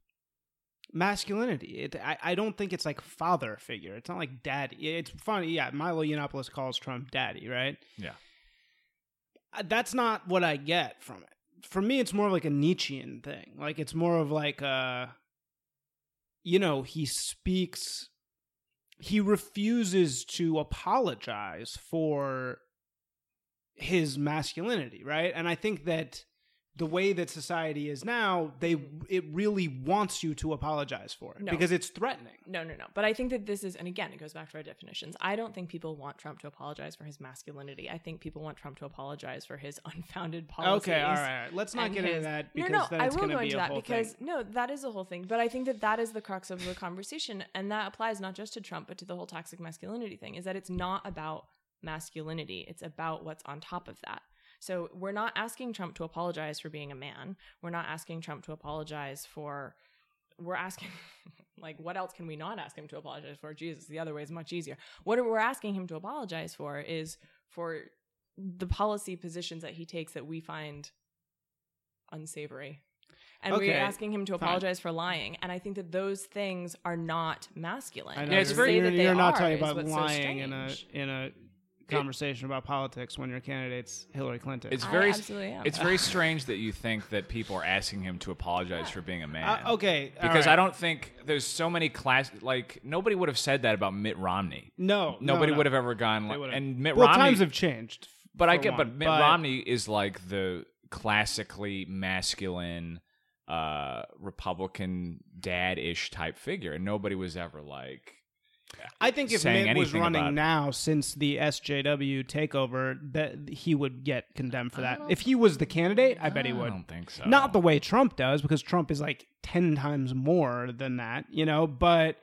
masculinity. It, I, I don't think it's like father figure. It's not like daddy. It's funny. Yeah, Milo Yiannopoulos calls Trump daddy, right? Yeah. That's not what I get from it. For me, it's more of like a Nietzschean thing. Like, it's more of like a, you know, he speaks, he refuses to apologize for his masculinity, right? And I think that the way that society is now, they it really wants you to apologize for it no. because it's threatening. No, no, no. But I think that this is, and again, it goes back to our definitions. I don't think people want Trump to apologize for his masculinity. I think people want Trump to apologize for his unfounded policies. Okay, all right. All right. Let's not get his, into that because no, no, that's going to be a whole thing. No, no, I will go into that because, thing. no, that is the whole thing. But I think that that is the crux of the conversation, and that applies not just to Trump, but to the whole toxic masculinity thing, is that it's not about masculinity. It's about what's on top of that. So we're not asking Trump to apologize for being a man. We're not asking Trump to apologize for, we're asking, like, what else can we not ask him to apologize for? Jesus, the other way is much easier. What we're asking him to apologize for is for the policy positions that he takes that we find unsavory. And okay. we're asking him to apologize Fine. for lying. And I think that those things are not masculine. I know. Yeah, it's very, you're, you're not talking about lying so in a in a... conversation about politics when your candidate's Hillary Clinton. It's very, I absolutely am. It's very strange that you think that people are asking him to apologize yeah. for being a man. Uh, okay, because right. I don't think there's so many class. Like nobody would have said that about Mitt Romney. No, nobody no, no. would have ever gone. Like, and Mitt well, Romney. Times have changed. But I get. One, but Mitt but... Romney is like the classically masculine uh, Republican dad-ish type figure, and nobody was ever like. I think if Mitt was running now, since the S J W takeover, that he would get condemned for that. If he was the candidate, I bet he would. I don't think so. Not the way Trump does, because Trump is like ten times more than that, you know. But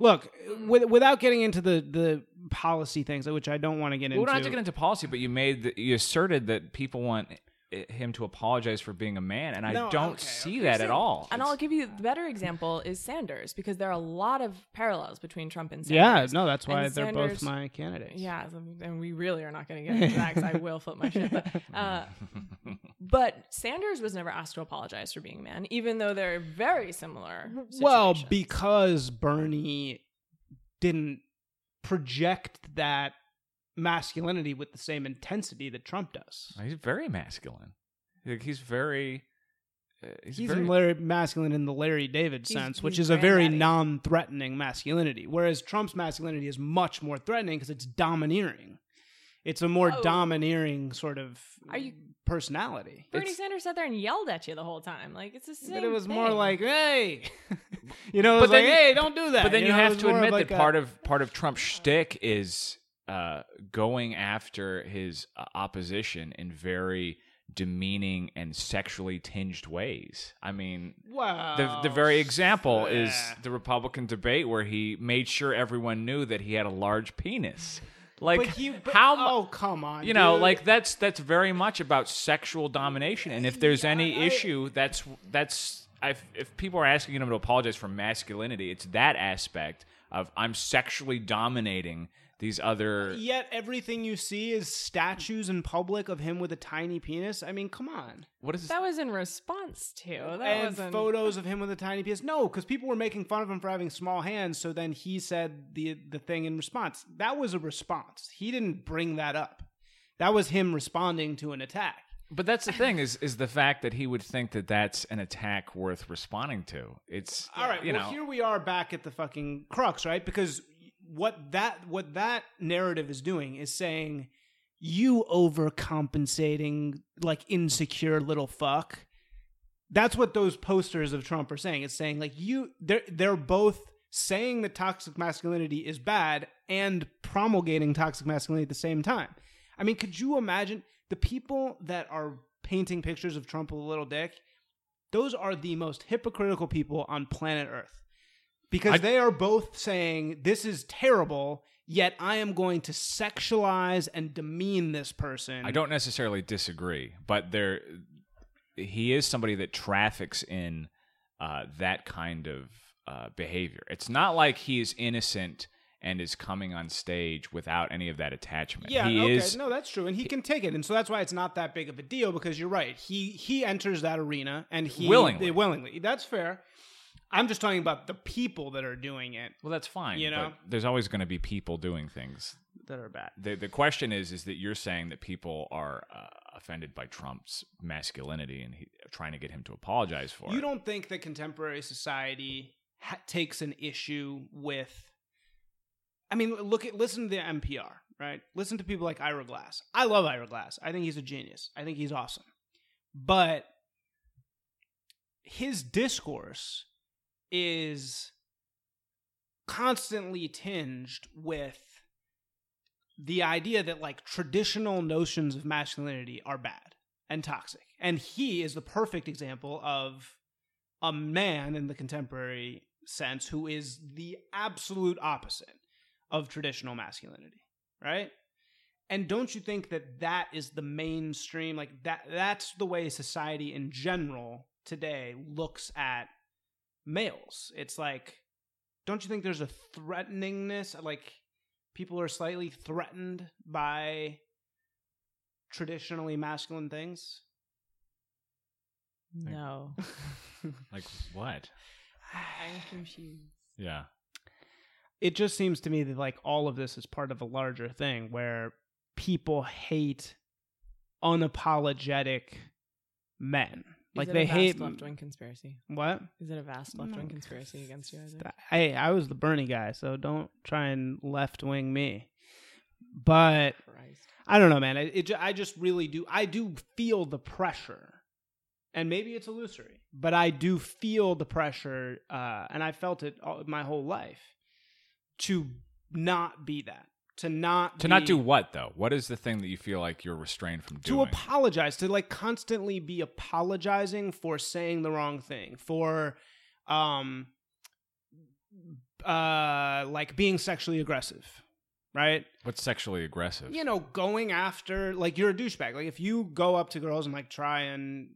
look, with, without getting into the, the policy things, which I don't want to get into. We don't have to get into policy, but you made the, you asserted that people want him to apologize for being a man, and no, I don't okay, see okay. that so, at all. And it's, I'll give you the better example is Sanders, because there are a lot of parallels between Trump and Sanders. Yeah, no, that's why and they're Sanders, both my candidates. Yeah, and we really are not going to get into that because I will flip my shit. But, uh, but Sanders was never asked to apologize for being a man, even though they're very similar situations. Well, because Bernie didn't project that masculinity with the same intensity that Trump does. He's very masculine. Like, he's very... Uh, he's he's very... Larry, masculine in the Larry David sense, he's, which he's is a very non-threatening masculinity, whereas Trump's masculinity is much more threatening because it's domineering. It's a more oh. domineering sort of Are you... personality. Bernie it's... Sanders sat there and yelled at you the whole time. Like, it's the same But it was thing. more like, hey... you know, it was but like, then, hey, don't do that. But then you, you know, have to admit like that a... part of part of Trump's shtick is... Uh, going after his uh, opposition in very demeaning and sexually tinged ways. I mean, wow. the the very example yeah. is the Republican debate where he made sure everyone knew that he had a large penis. Like, but you, but, how? Oh, come on! You know, dude. like that's that's very much about sexual domination. And if there's yeah, any I, issue, that's that's I've, if people are asking him to apologize for masculinity, it's that aspect of I'm sexually dominating. These other... Yet everything you see is statues in public of him with a tiny penis. I mean, come on. What is this? That was in response to. That and wasn't... photos of him with a tiny penis. No, because people were making fun of him for having small hands, so then he said the the thing in response. That was a response. He didn't bring that up. That was him responding to an attack. But that's the thing, is is the fact that he would think that that's an attack worth responding to. It's... All right, you well, know. Here we are back at the fucking crux, right? Because... What that what that narrative is doing is saying, you overcompensating, like, insecure little fuck. That's what those posters of Trump are saying. It's saying, like, you they're they're both saying that toxic masculinity is bad and promulgating toxic masculinity at the same time. I mean, could you imagine the people that are painting pictures of Trump with a little dick? Those are the most hypocritical people on planet Earth. Because I, they are both saying, this is terrible, yet I am going to sexualize and demean this person. I don't necessarily disagree, but there, he is somebody that traffics in uh, that kind of uh, behavior. It's not like he is innocent and is coming on stage without any of that attachment. Yeah, he okay, is, no, that's true, and he can take it, and so that's why it's not that big of a deal, because you're right. He he enters that arena, and he willingly. They, willingly. That's fair. I'm just talking about the people that are doing it. Well, that's fine. You know, but there's always going to be people doing things that are bad. The the question is, is that you're saying that people are uh, offended by Trump's masculinity and he, trying to get him to apologize for you it. You don't think that contemporary society ha- takes an issue with? I mean, look at listen to the N P R, right? Listen to people like Ira Glass. I love Ira Glass. I think he's a genius. I think he's awesome. But his discourse is constantly tinged with the idea that like traditional notions of masculinity are bad and toxic. And he is the perfect example of a man in the contemporary sense who is the absolute opposite of traditional masculinity, right? And don't you think that that is the mainstream, like that that's the way society in general today looks at males? It's like, don't you think there's a threateningness? Like, people are slightly threatened by traditionally masculine things? No. Like what? I'm confused. Yeah. It just seems to me that like all of this is part of a larger thing where people hate unapologetic men. Like, they hate. Is it a vast left-wing conspiracy? What? Is it a vast left-wing no. conspiracy against you? Hey, I, I was the Bernie guy, so don't try and left-wing me. But Christ. I don't know, man. I, it, I just really do. I do feel the pressure, and maybe it's illusory, but I do feel the pressure, uh, and I felt it all, my whole life, to not be that. To not to be, not do what though? What is the thing that you feel like you're restrained from doing? To apologize, to like constantly be apologizing for saying the wrong thing, for um, uh, like being sexually aggressive, right? What's sexually aggressive? You know, going after like you're a douchebag. Like if you go up to girls and like try and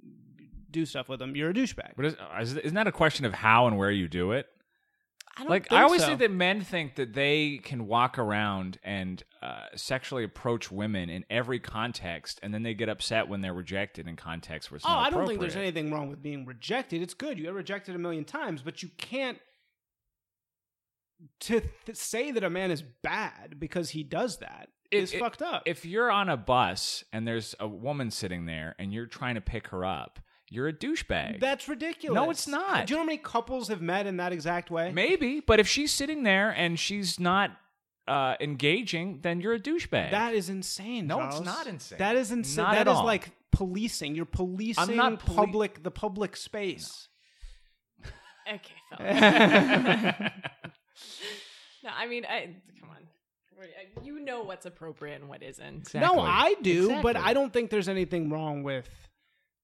do stuff with them, you're a douchebag. But is, isn't that a question of how and where you do it? I don't like, think I always so. think that men think that they can walk around and uh, sexually approach women in every context, and then they get upset when they're rejected in contexts where it's oh, not appropriate. Oh, I don't think there's anything wrong with being rejected. It's good. You get rejected a million times, but you can't to th- say that a man is bad because he does that. It, is it, fucked up. If you're on a bus and there's a woman sitting there and you're trying to pick her up, you're a douchebag. That's ridiculous. No, it's not. Do you know how many couples have met in that exact way? Maybe, but if she's sitting there and she's not uh, engaging, then you're a douchebag. That is insane, No, Charles. It's not insane. That is insane. That is all. Like policing. You're policing I'm not poli- public, the public space. No. Okay, fellas. No, I mean, I, come on. You know what's appropriate and what isn't. Exactly. No, I do, exactly. But I don't think there's anything wrong with...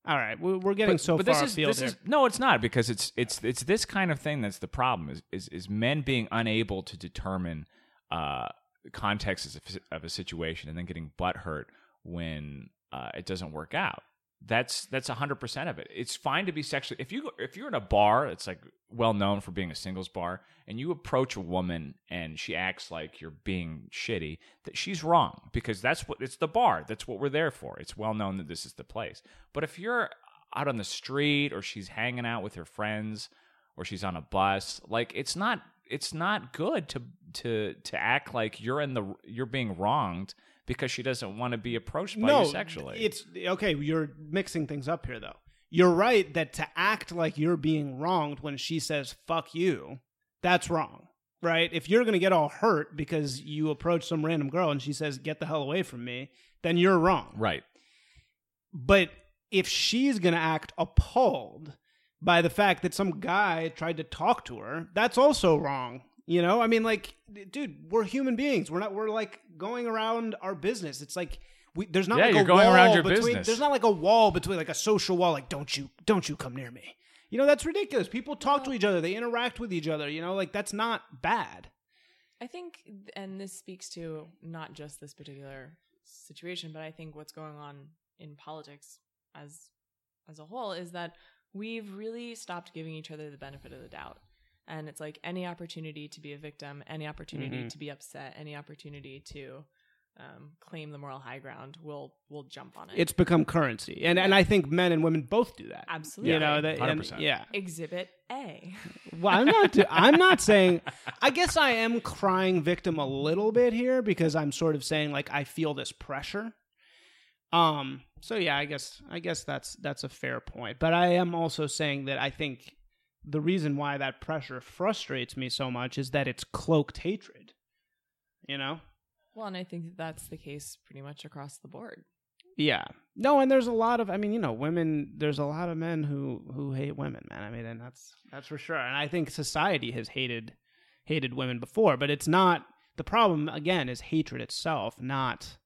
All right, we're getting but, so but far afield here. Is, no, it's not, because it's it's it's this kind of thing that's the problem, is is, is men being unable to determine uh, contexts of, of a situation and then getting butthurt when uh, it doesn't work out. That's that's one hundred percent of it. It's fine to be sexually... If, you, if you're in a bar, it's like well-known for being a singles bar, and you approach a woman and she acts like you're being shitty, that she's wrong, because that's what it's the bar. That's what we're there for. It's well-known that this is the place. But if you're out on the street or she's hanging out with her friends or she's on a bus, like it's not it's not good to to to act like you're in the you're being wronged because she doesn't want to be approached by no, you sexually. It's okay, you're mixing things up here, though. You're right that to act like you're being wronged when she says, fuck you, that's wrong, right? If you're going to get all hurt because you approach some random girl and she says, get the hell away from me, then you're wrong. Right. But if she's going to act appalled by the fact that some guy tried to talk to her, that's also wrong. You know, I mean, like, dude, we're human beings. We're not, we're like going around our business. It's like, we, there's not yeah, like you're a going wall around your between, business. There's not like a wall between, like a social wall, like, don't you, don't you come near me. You know, that's ridiculous. People talk to each other. They interact with each other. You know, like, that's not bad. I think, and this speaks to not just this particular situation, but I think what's going on in politics as, as a whole is that we've really stopped giving each other the benefit of the doubt. And it's like any opportunity to be a victim, any opportunity mm-hmm. to be upset, any opportunity to um, claim the moral high ground, we'll we'll jump on it. It's become currency. And and I think men and women both do that. Absolutely. You know, they, one hundred percent. And, yeah. Exhibit A. Well, I'm not do- I'm not saying, I guess I am crying victim a little bit here, because I'm sort of saying like I feel this pressure. Um so yeah, I guess I guess that's that's a fair point. But I am also saying that I think the reason why that pressure frustrates me so much is that it's cloaked hatred. You know? Well, and I think that that's the case pretty much across the board. Yeah. No, and there's a lot of I mean, you know, women there's a lot of men who who hate women, man. I mean, and that's that's for sure. And I think society has hated hated women before, but it's not the problem again is hatred itself, not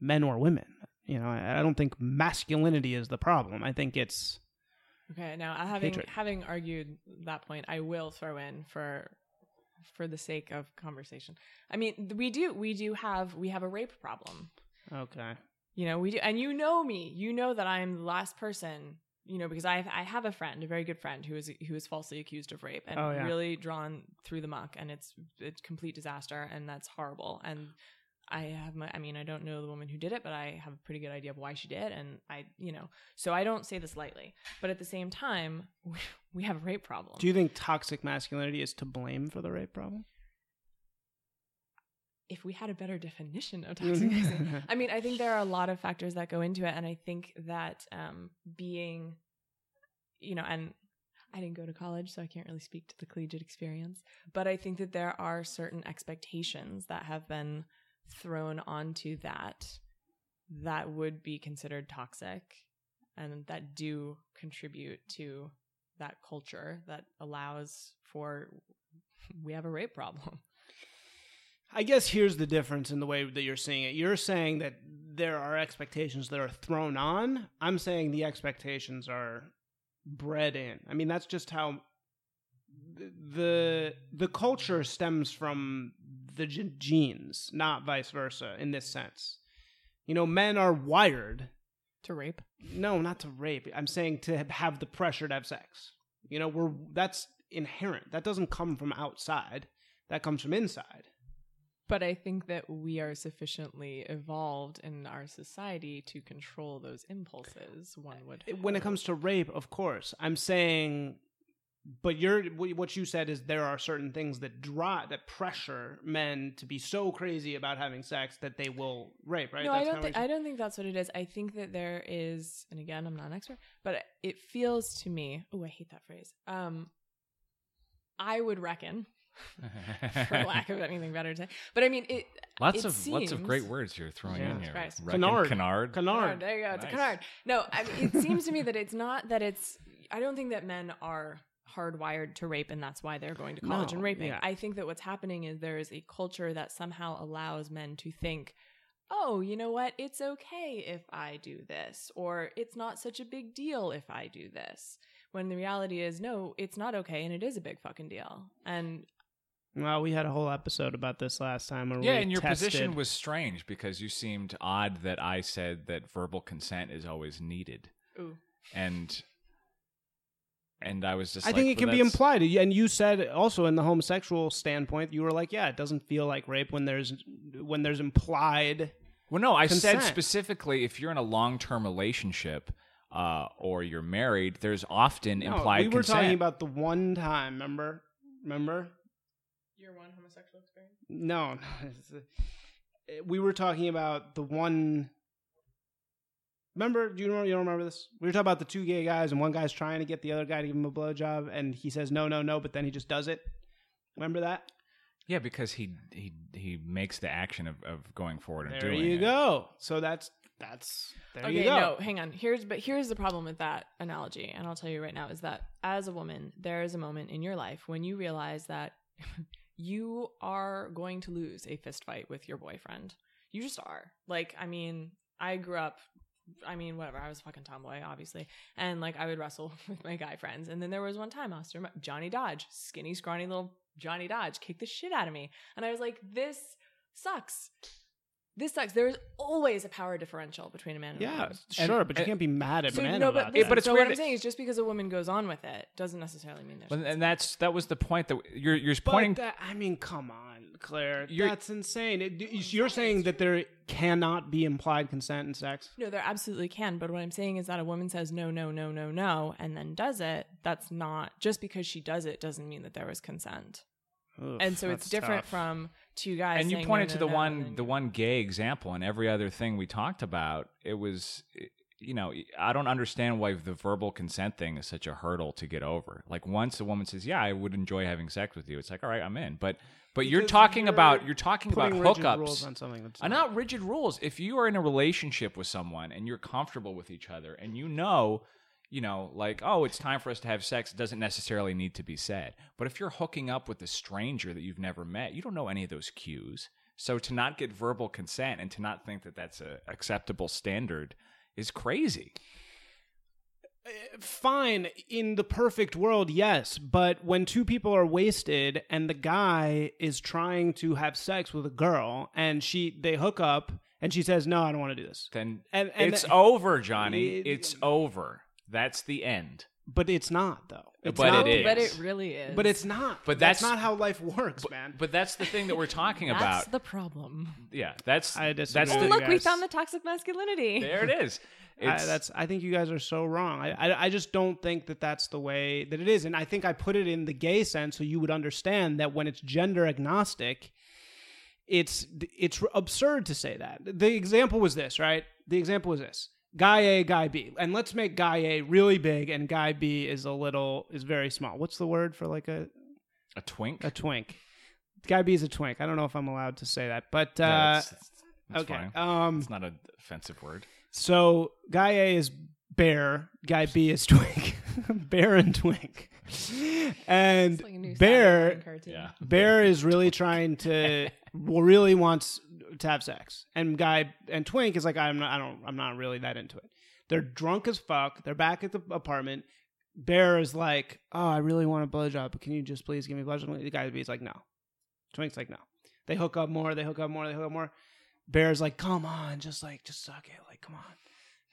men or women. You know, I don't think masculinity is the problem. I think it's okay. Now, having hatred. having argued that point, I will throw in for for the sake of conversation. I mean, we do we do have we have a rape problem. Okay. You know, we do, and you know me. You know that I'm the last person. You know, because I I have a friend, a very good friend, who is who is falsely accused of rape and oh, yeah. really drawn through the muck, and it's it's complete disaster, and that's horrible. And I have my, I mean, I don't know the woman who did it, but I have a pretty good idea of why she did. And I, you know, so I don't say this lightly, but at the same time, we, we have a rape problem. Do you think toxic masculinity is to blame for the rape problem? If we had a better definition of toxic masculinity, I mean, I think there are a lot of factors that go into it. And I think that um, being, you know, and I didn't go to college, so I can't really speak to the collegiate experience, but I think that there are certain expectations that have been thrown onto that that would be considered toxic and that do contribute to that culture that allows for we have a rape problem. I guess here's the difference in the way that you're seeing it. You're saying that there are expectations that are thrown on. I'm saying the expectations are bred in. I mean, that's just how the the culture stems from the g- genes, not vice versa in this sense. You know, men are wired to rape. No, not to rape. I'm saying to have the pressure to have sex. You know, we're that's inherent. That doesn't come from outside. That comes from inside. But I think that we are sufficiently evolved in our society to control those impulses, one would hope. When it comes to rape, of course. I'm saying... But you're, what you said is there are certain things that draw, that pressure men to be so crazy about having sex that they will rape, right? No, that's I don't think, I don't think that's what it is. I think that there is, and again, I'm not an expert, but it feels to me, oh, I hate that phrase. Um, I would reckon, for lack of anything better to say, but I mean, it Lots it of seems, lots of great words you're throwing yeah, in here. Right. Canard. Canard. Canard. There you go. It's nice. A canard. No, I mean, it seems to me that it's not that it's, I don't think that men are hardwired to rape and that's why they're going to college no, and raping. Yeah. I think that what's happening is there is a culture that somehow allows men to think, oh, you know what? It's okay if I do this, or it's not such a big deal if I do this. When the reality is, no, it's not okay. And it is a big fucking deal. And well, we had a whole episode about this last time. Where yeah, we and your tested. Position was strange because you seemed odd that I said that verbal consent is always needed. Ooh. And... And I was just I like, think it well, can that's... be implied. And you said also in the homosexual standpoint, you were like, yeah, it doesn't feel like rape when there's when there's implied Well, no, I consent. Said specifically if you're in a long-term relationship uh, or you're married, there's often no, implied consent. We were consent. Talking about the one time, remember? Remember? Your one homosexual experience? No. We were talking about the one... Remember, do you remember, you don't remember this? We were talking about the two gay guys, and one guy's trying to get the other guy to give him a blowjob, and he says no, no, no, but then he just does it. Remember that? Yeah, because he he he makes the action of, of going forward and there doing it. There you go. So that's that's there okay, you go. Okay, no, hang on. Here's but here's the problem with that analogy, and I'll tell you right now is that as a woman, there is a moment in your life when you realize that you are going to lose a fist fight with your boyfriend. You just are. Like, I mean, I grew up I mean, whatever. I was a fucking tomboy, obviously. And, like, I would wrestle with my guy friends. And then there was one time, I was Johnny Dodge, skinny, scrawny little Johnny Dodge, kicked the shit out of me. And I was like, this sucks. this sucks. There's always a power differential between a man and yeah, a woman. Yeah, sure, and, but you can't be mad at so, a man no, about but, that. But it's so what I'm saying is just because a woman goes on with it doesn't necessarily mean there's... Well, and that's that was the point that you're, you're pointing... That, I mean, come on, Claire. You're, that's insane. It, you're saying that there cannot be implied consent in sex? No, there absolutely can. But what I'm saying is that a woman says no, no, no, no, no, and then does it. That's not... Just because she does it doesn't mean that there was consent. Oof, and so it's different tough. From... two guys and you pointed no, to the no, one no. the one gay example, and every other thing we talked about, it was, you know, I don't understand why the verbal consent thing is such a hurdle to get over. Like, once a woman says, yeah, I would enjoy having sex with you, it's like, all right, I'm in. But but because you're talking you're about you're talking about hookups on something that's not, not rigid rules. If you are in a relationship with someone and you're comfortable with each other, and you know you know, like, oh, it's time for us to have sex, it doesn't necessarily need to be said. But if you're hooking up with a stranger that you've never met, you don't know any of those cues. So to not get verbal consent and to not think that that's an acceptable standard is crazy. Fine. In the perfect world, yes. But when two people are wasted and the guy is trying to have sex with a girl and she they hook up and she says, no, I don't want to do this. Then and, and it's th- over, Johnny. It, it's over. That's the end. But it's not, though. It's but not, it is. But it really is. But it's not. But that's, that's not how life works, but, man. But that's the thing that we're talking that's about. That's the problem. Yeah, that's. I disagree. That's oh, the, look, we found the toxic masculinity. There it is. It's, I, that's. I think you guys are so wrong. I, I. I just don't think that that's the way that it is, and I think I put it in the gay sense so you would understand that when it's gender agnostic, it's it's absurd to say that. The example was this, right? The example was this. Guy A, Guy B. And let's make Guy A really big and Guy B is a little, is very small. What's the word for like a... A twink? A twink. Guy B is a twink. I don't know if I'm allowed to say that, but... Uh, no, it's, it's, it's okay. Fine. Um, it's not an offensive word. So Guy A is bear. Guy B is twink. Bear and twink. And like bear, yeah. Bear is really trying to... really wants... to have sex, and guy and twink is like, I'm not, I don't, I'm not really that into it. They're drunk as fuck. They're back at the apartment. Bear is like, oh, I really want a blowjob, but can you just please give me a blowjob? The guy B's like, no. Twink's like, no. They hook up more. They hook up more. They hook up more. Bear's like, come on, just like, just suck it, like, come on.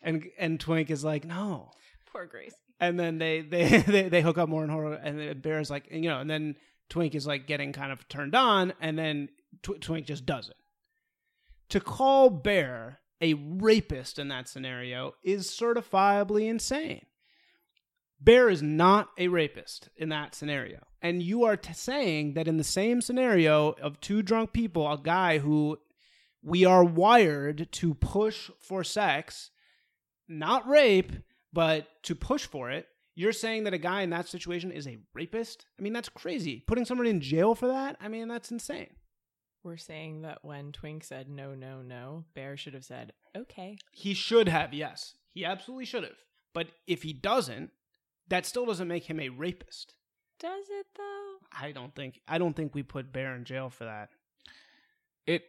And and Twink is like, no. Poor Grace. And then they they they, they hook up more and horror, and Bear's like, and, you know, and then Twink is like getting kind of turned on, and then Tw- Twink just does it. To call Bear a rapist in that scenario is certifiably insane. Bear is not a rapist in that scenario. And you are t- saying that in the same scenario of two drunk people, a guy who we are wired to push for sex, not rape, but to push for it, you're saying that a guy in that situation is a rapist? I mean, that's crazy. Putting someone in jail for that? I mean, that's insane. We're saying that when Twink said no, no, no, Bear should have said, okay. He should have, yes. He absolutely should have. But if he doesn't, that still doesn't make him a rapist. Does it, though? I don't think I don't think we put Bear in jail for that. It,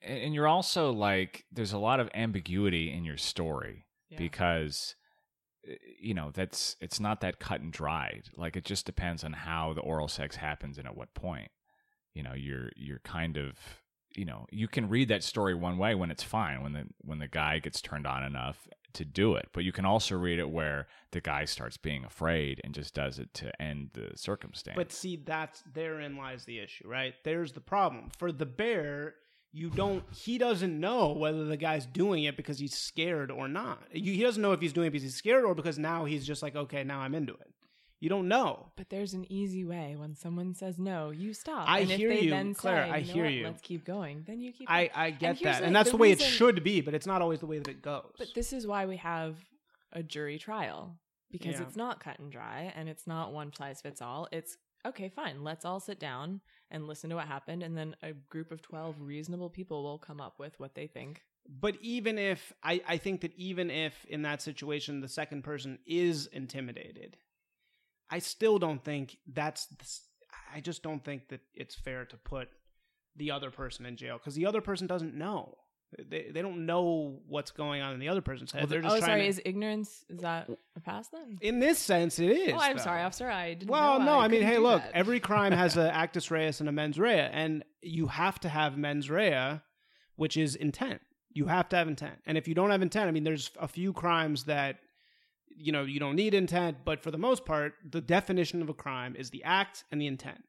and you're also like, there's a lot of ambiguity in your story yeah. because, you know, that's it's not that cut and dried. Like, it just depends on how the oral sex happens and at what point. You know, you're you're kind of, you know, you can read that story one way when it's fine, when the when the guy gets turned on enough to do it. But you can also read it where the guy starts being afraid and just does it to end the circumstance. But see, that's therein lies the issue, right? There's the problem. For the bear, you don't he doesn't know whether the guy's doing it because he's scared or not. You, he doesn't know if he's doing it because he's scared or because now he's just like, okay, now I'm into it. You don't know. But there's an easy way. When someone says no, you stop. I and hear if they you, then Claire. Say, I you know hear what? You. Let's keep going. Then you keep I, going. I get and that. Like, and that's the, the way reason... it should be, but it's not always the way that it goes. But this is why we have a jury trial, because yeah. it's not cut and dry, and it's not one size fits all. It's, okay, fine. Let's all sit down and listen to what happened, and then a group of twelve reasonable people will come up with what they think. But even if, I, I think that even if in that situation the second person is intimidated... I still don't think that's, I just don't think that it's fair to put the other person in jail because the other person doesn't know. They they don't know what's going on in the other person's head. Well, they're just oh, sorry, to... is ignorance, is that a past then? In this sense, it is. Oh, I'm though. sorry, officer, I didn't well, know. Well, no, I, I mean, hey, look, that. Every crime has an actus reus and a mens rea, and you have to have mens rea which is intent. You have to have intent. And if you don't have intent, I mean, there's a few crimes that, you know, you don't need intent, but for the most part, the definition of a crime is the act and the intent.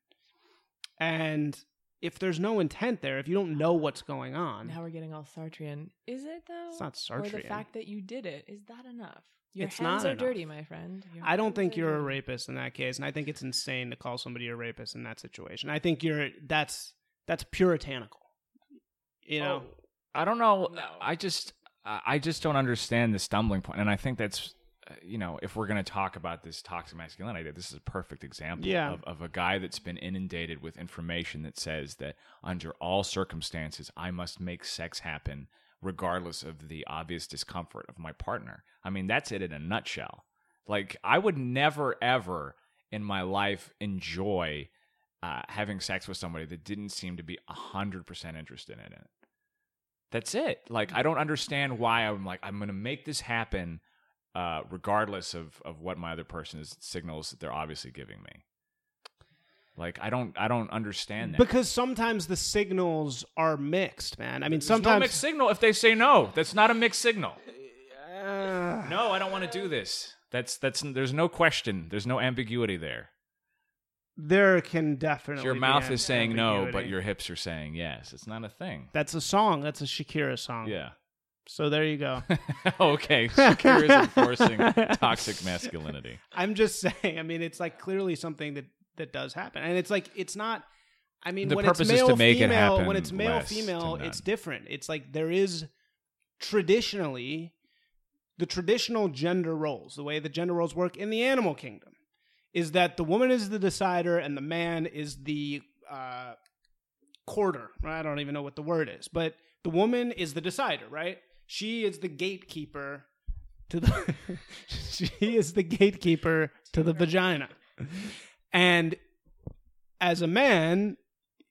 And if there's no intent there, if you don't know what's going on. Now we're getting all Sartrean. Is it though? It's not Sartrean. Or the fact that you did it, is that enough? Your it's hands not are enough. Dirty, my friend. Your I don't think you're dirty. A rapist in that case, and I think it's insane to call somebody a rapist in that situation. I think you're that's that's puritanical. You know, oh, I don't know. No. I just I just don't understand the stumbling point, and I think that's, you know, if we're going to talk about this toxic masculinity, this is a perfect example yeah. of, of a guy that's been inundated with information that says that under all circumstances, I must make sex happen regardless of the obvious discomfort of my partner. I mean, that's it in a nutshell. Like, I would never, ever in my life enjoy uh, having sex with somebody that didn't seem to be one hundred percent interested in it. That's it. Like, I don't understand why I'm like, I'm going to make this happen Uh, regardless of, of what my other person is signals that they're obviously giving me. Like, I don't I don't understand that. Because sometimes the signals are mixed, man. I mean, There's sometimes... no mixed signal if they say no. That's not a mixed signal. Uh... No, I don't want to do this. That's that's. There's no question. There's no ambiguity there. There can definitely your mouth be is saying ambiguity. No, but your hips are saying yes. It's not a thing. That's a song. That's a Shakira song. Yeah. So there you go. Okay. Shakira is enforcing toxic masculinity. I'm just saying, I mean, it's like clearly something that, that does happen. And it's like, it's not, I mean, the when it's male, to make female, it when it's male, female, it's different. It's like there is traditionally, the traditional gender roles, the way the gender roles work in the animal kingdom is that the woman is the decider and the man is the uh, quarter. I don't even know what the word is, but the woman is the decider, right? She is the gatekeeper to the she is the gatekeeper to the vagina. And as a man,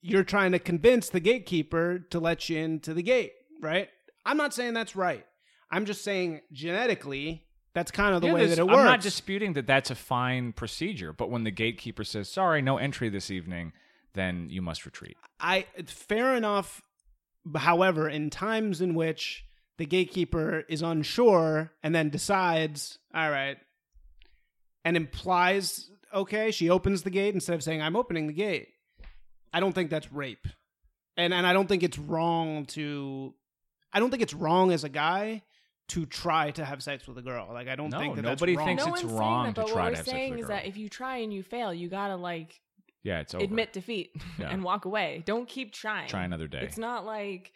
you're trying to convince the gatekeeper to let you into the gate, right? I'm not saying that's right. I'm just saying genetically, that's kind of the yeah, way that it works. I'm not disputing that that's a fine procedure, but when the gatekeeper says, sorry, no entry this evening, then you must retreat. I fair enough. However, in times in which the gatekeeper is unsure and then decides, all right, and implies, okay, she opens the gate instead of saying, I'm opening the gate. I don't think that's rape. And and I don't think it's wrong to, I don't think it's wrong as a guy to try to have sex with a girl. Like, I don't no, think that that's wrong. No, nobody thinks it's wrong to try to have sex with a girl. But what we're saying is that if you try and you fail, you gotta like... Yeah, it's over. Admit defeat yeah. and walk away. Don't keep trying. Try another day. It's not like...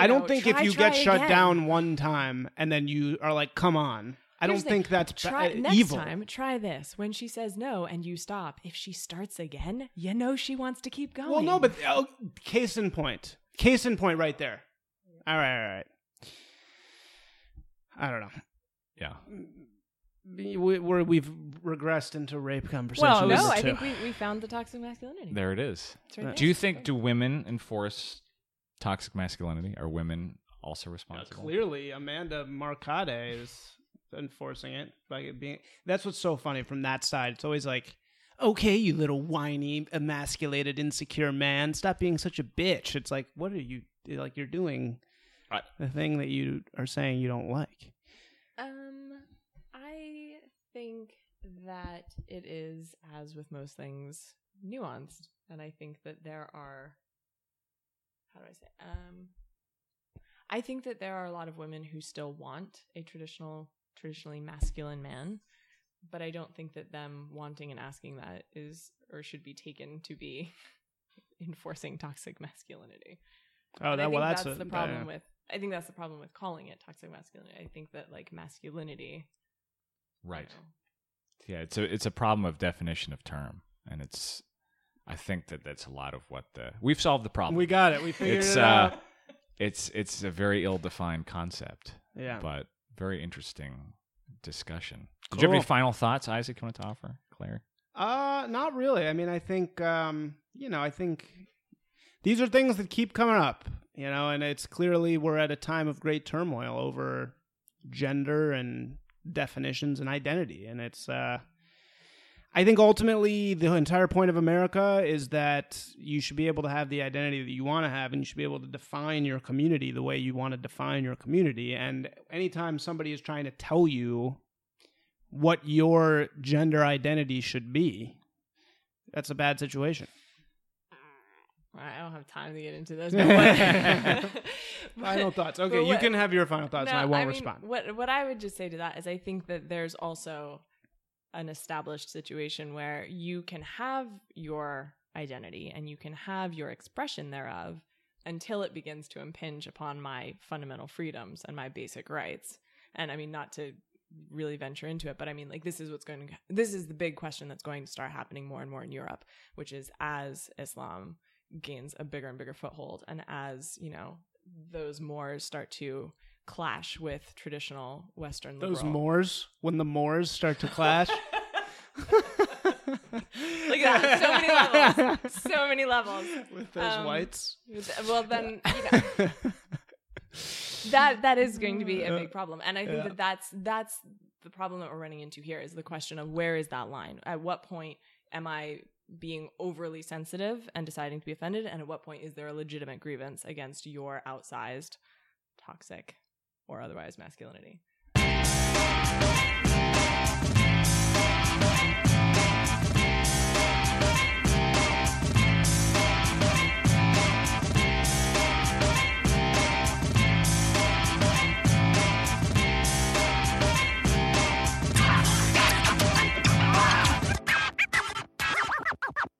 I know, don't think try, if you get shut again. down one time and then you are like, come on. I Here's don't think that's try, ba- next evil. Next time, try this. When she says no and you stop, if she starts again, you know she wants to keep going. Well, no, but oh, case in point. Case in point right there. All right, all right. I don't know. Yeah. We, we're, we've regressed into rape conversations. Well, no, I think we, we found the toxic masculinity. There it is. Right there. Do you think, do women enforce toxic masculinity? Are women also responsible? Uh, clearly, Amanda Marcotte is enforcing it by it being. That's what's so funny from that side. It's always like, okay, you little whiny, emasculated, insecure man, stop being such a bitch. It's like, what are you, like you're doing I, the thing that you are saying you don't like. Um... I think that it is, as with most things, nuanced, and I think that there are how do I say um I think that there are a lot of women who still want a traditional traditionally masculine man, but I don't think that them wanting and asking that is or should be taken to be enforcing toxic masculinity. Oh, that, I think well, that's, that's a, the problem yeah. with I think that's the problem with calling it toxic masculinity. I think that like masculinity Right. Yeah, it's a it's a problem of definition of term, and it's I think that that's a lot of what the we've solved the problem. We got it. We figured it's, it out. Uh, it's it's a very ill-defined concept. Yeah, but very interesting discussion. Cool. Did you have any final thoughts, Isaac? You want to offer, Claire? Uh, not really. I mean, I think um, you know, I think these are things that keep coming up. You know, and it's clearly we're at a time of great turmoil over gender and definitions and identity, and it's uh I think ultimately the entire point of America is that you should be able to have the identity that you want to have, and you should be able to define your community the way you want to define your community. And anytime somebody is trying to tell you what your gender identity should be, that's a bad situation. I don't have time to get into this. But but, final thoughts. Okay, what, you can have your final thoughts, no, and I won't I mean, respond. What What I would just say to that is I think that there's also an established situation where you can have your identity and you can have your expression thereof until it begins to impinge upon my fundamental freedoms and my basic rights. And I mean, not to really venture into it, but I mean, like, this is what's going to, this is the big question that's going to start happening more and more in Europe, which is as Islam gains a bigger and bigger foothold, and as, you know, those Moors start to clash with traditional Western liberal. Those Moors, when the Moors start to clash. Like, that, so many levels. So many levels. With those um, whites. With, well, then, yeah. you know. That that is going to be a big problem, and I think yeah. that that's that's the problem that we're running into here, is the question of where is that line? At what point am I being overly sensitive and deciding to be offended, and at what point is there a legitimate grievance against your outsized, toxic, or otherwise masculinity?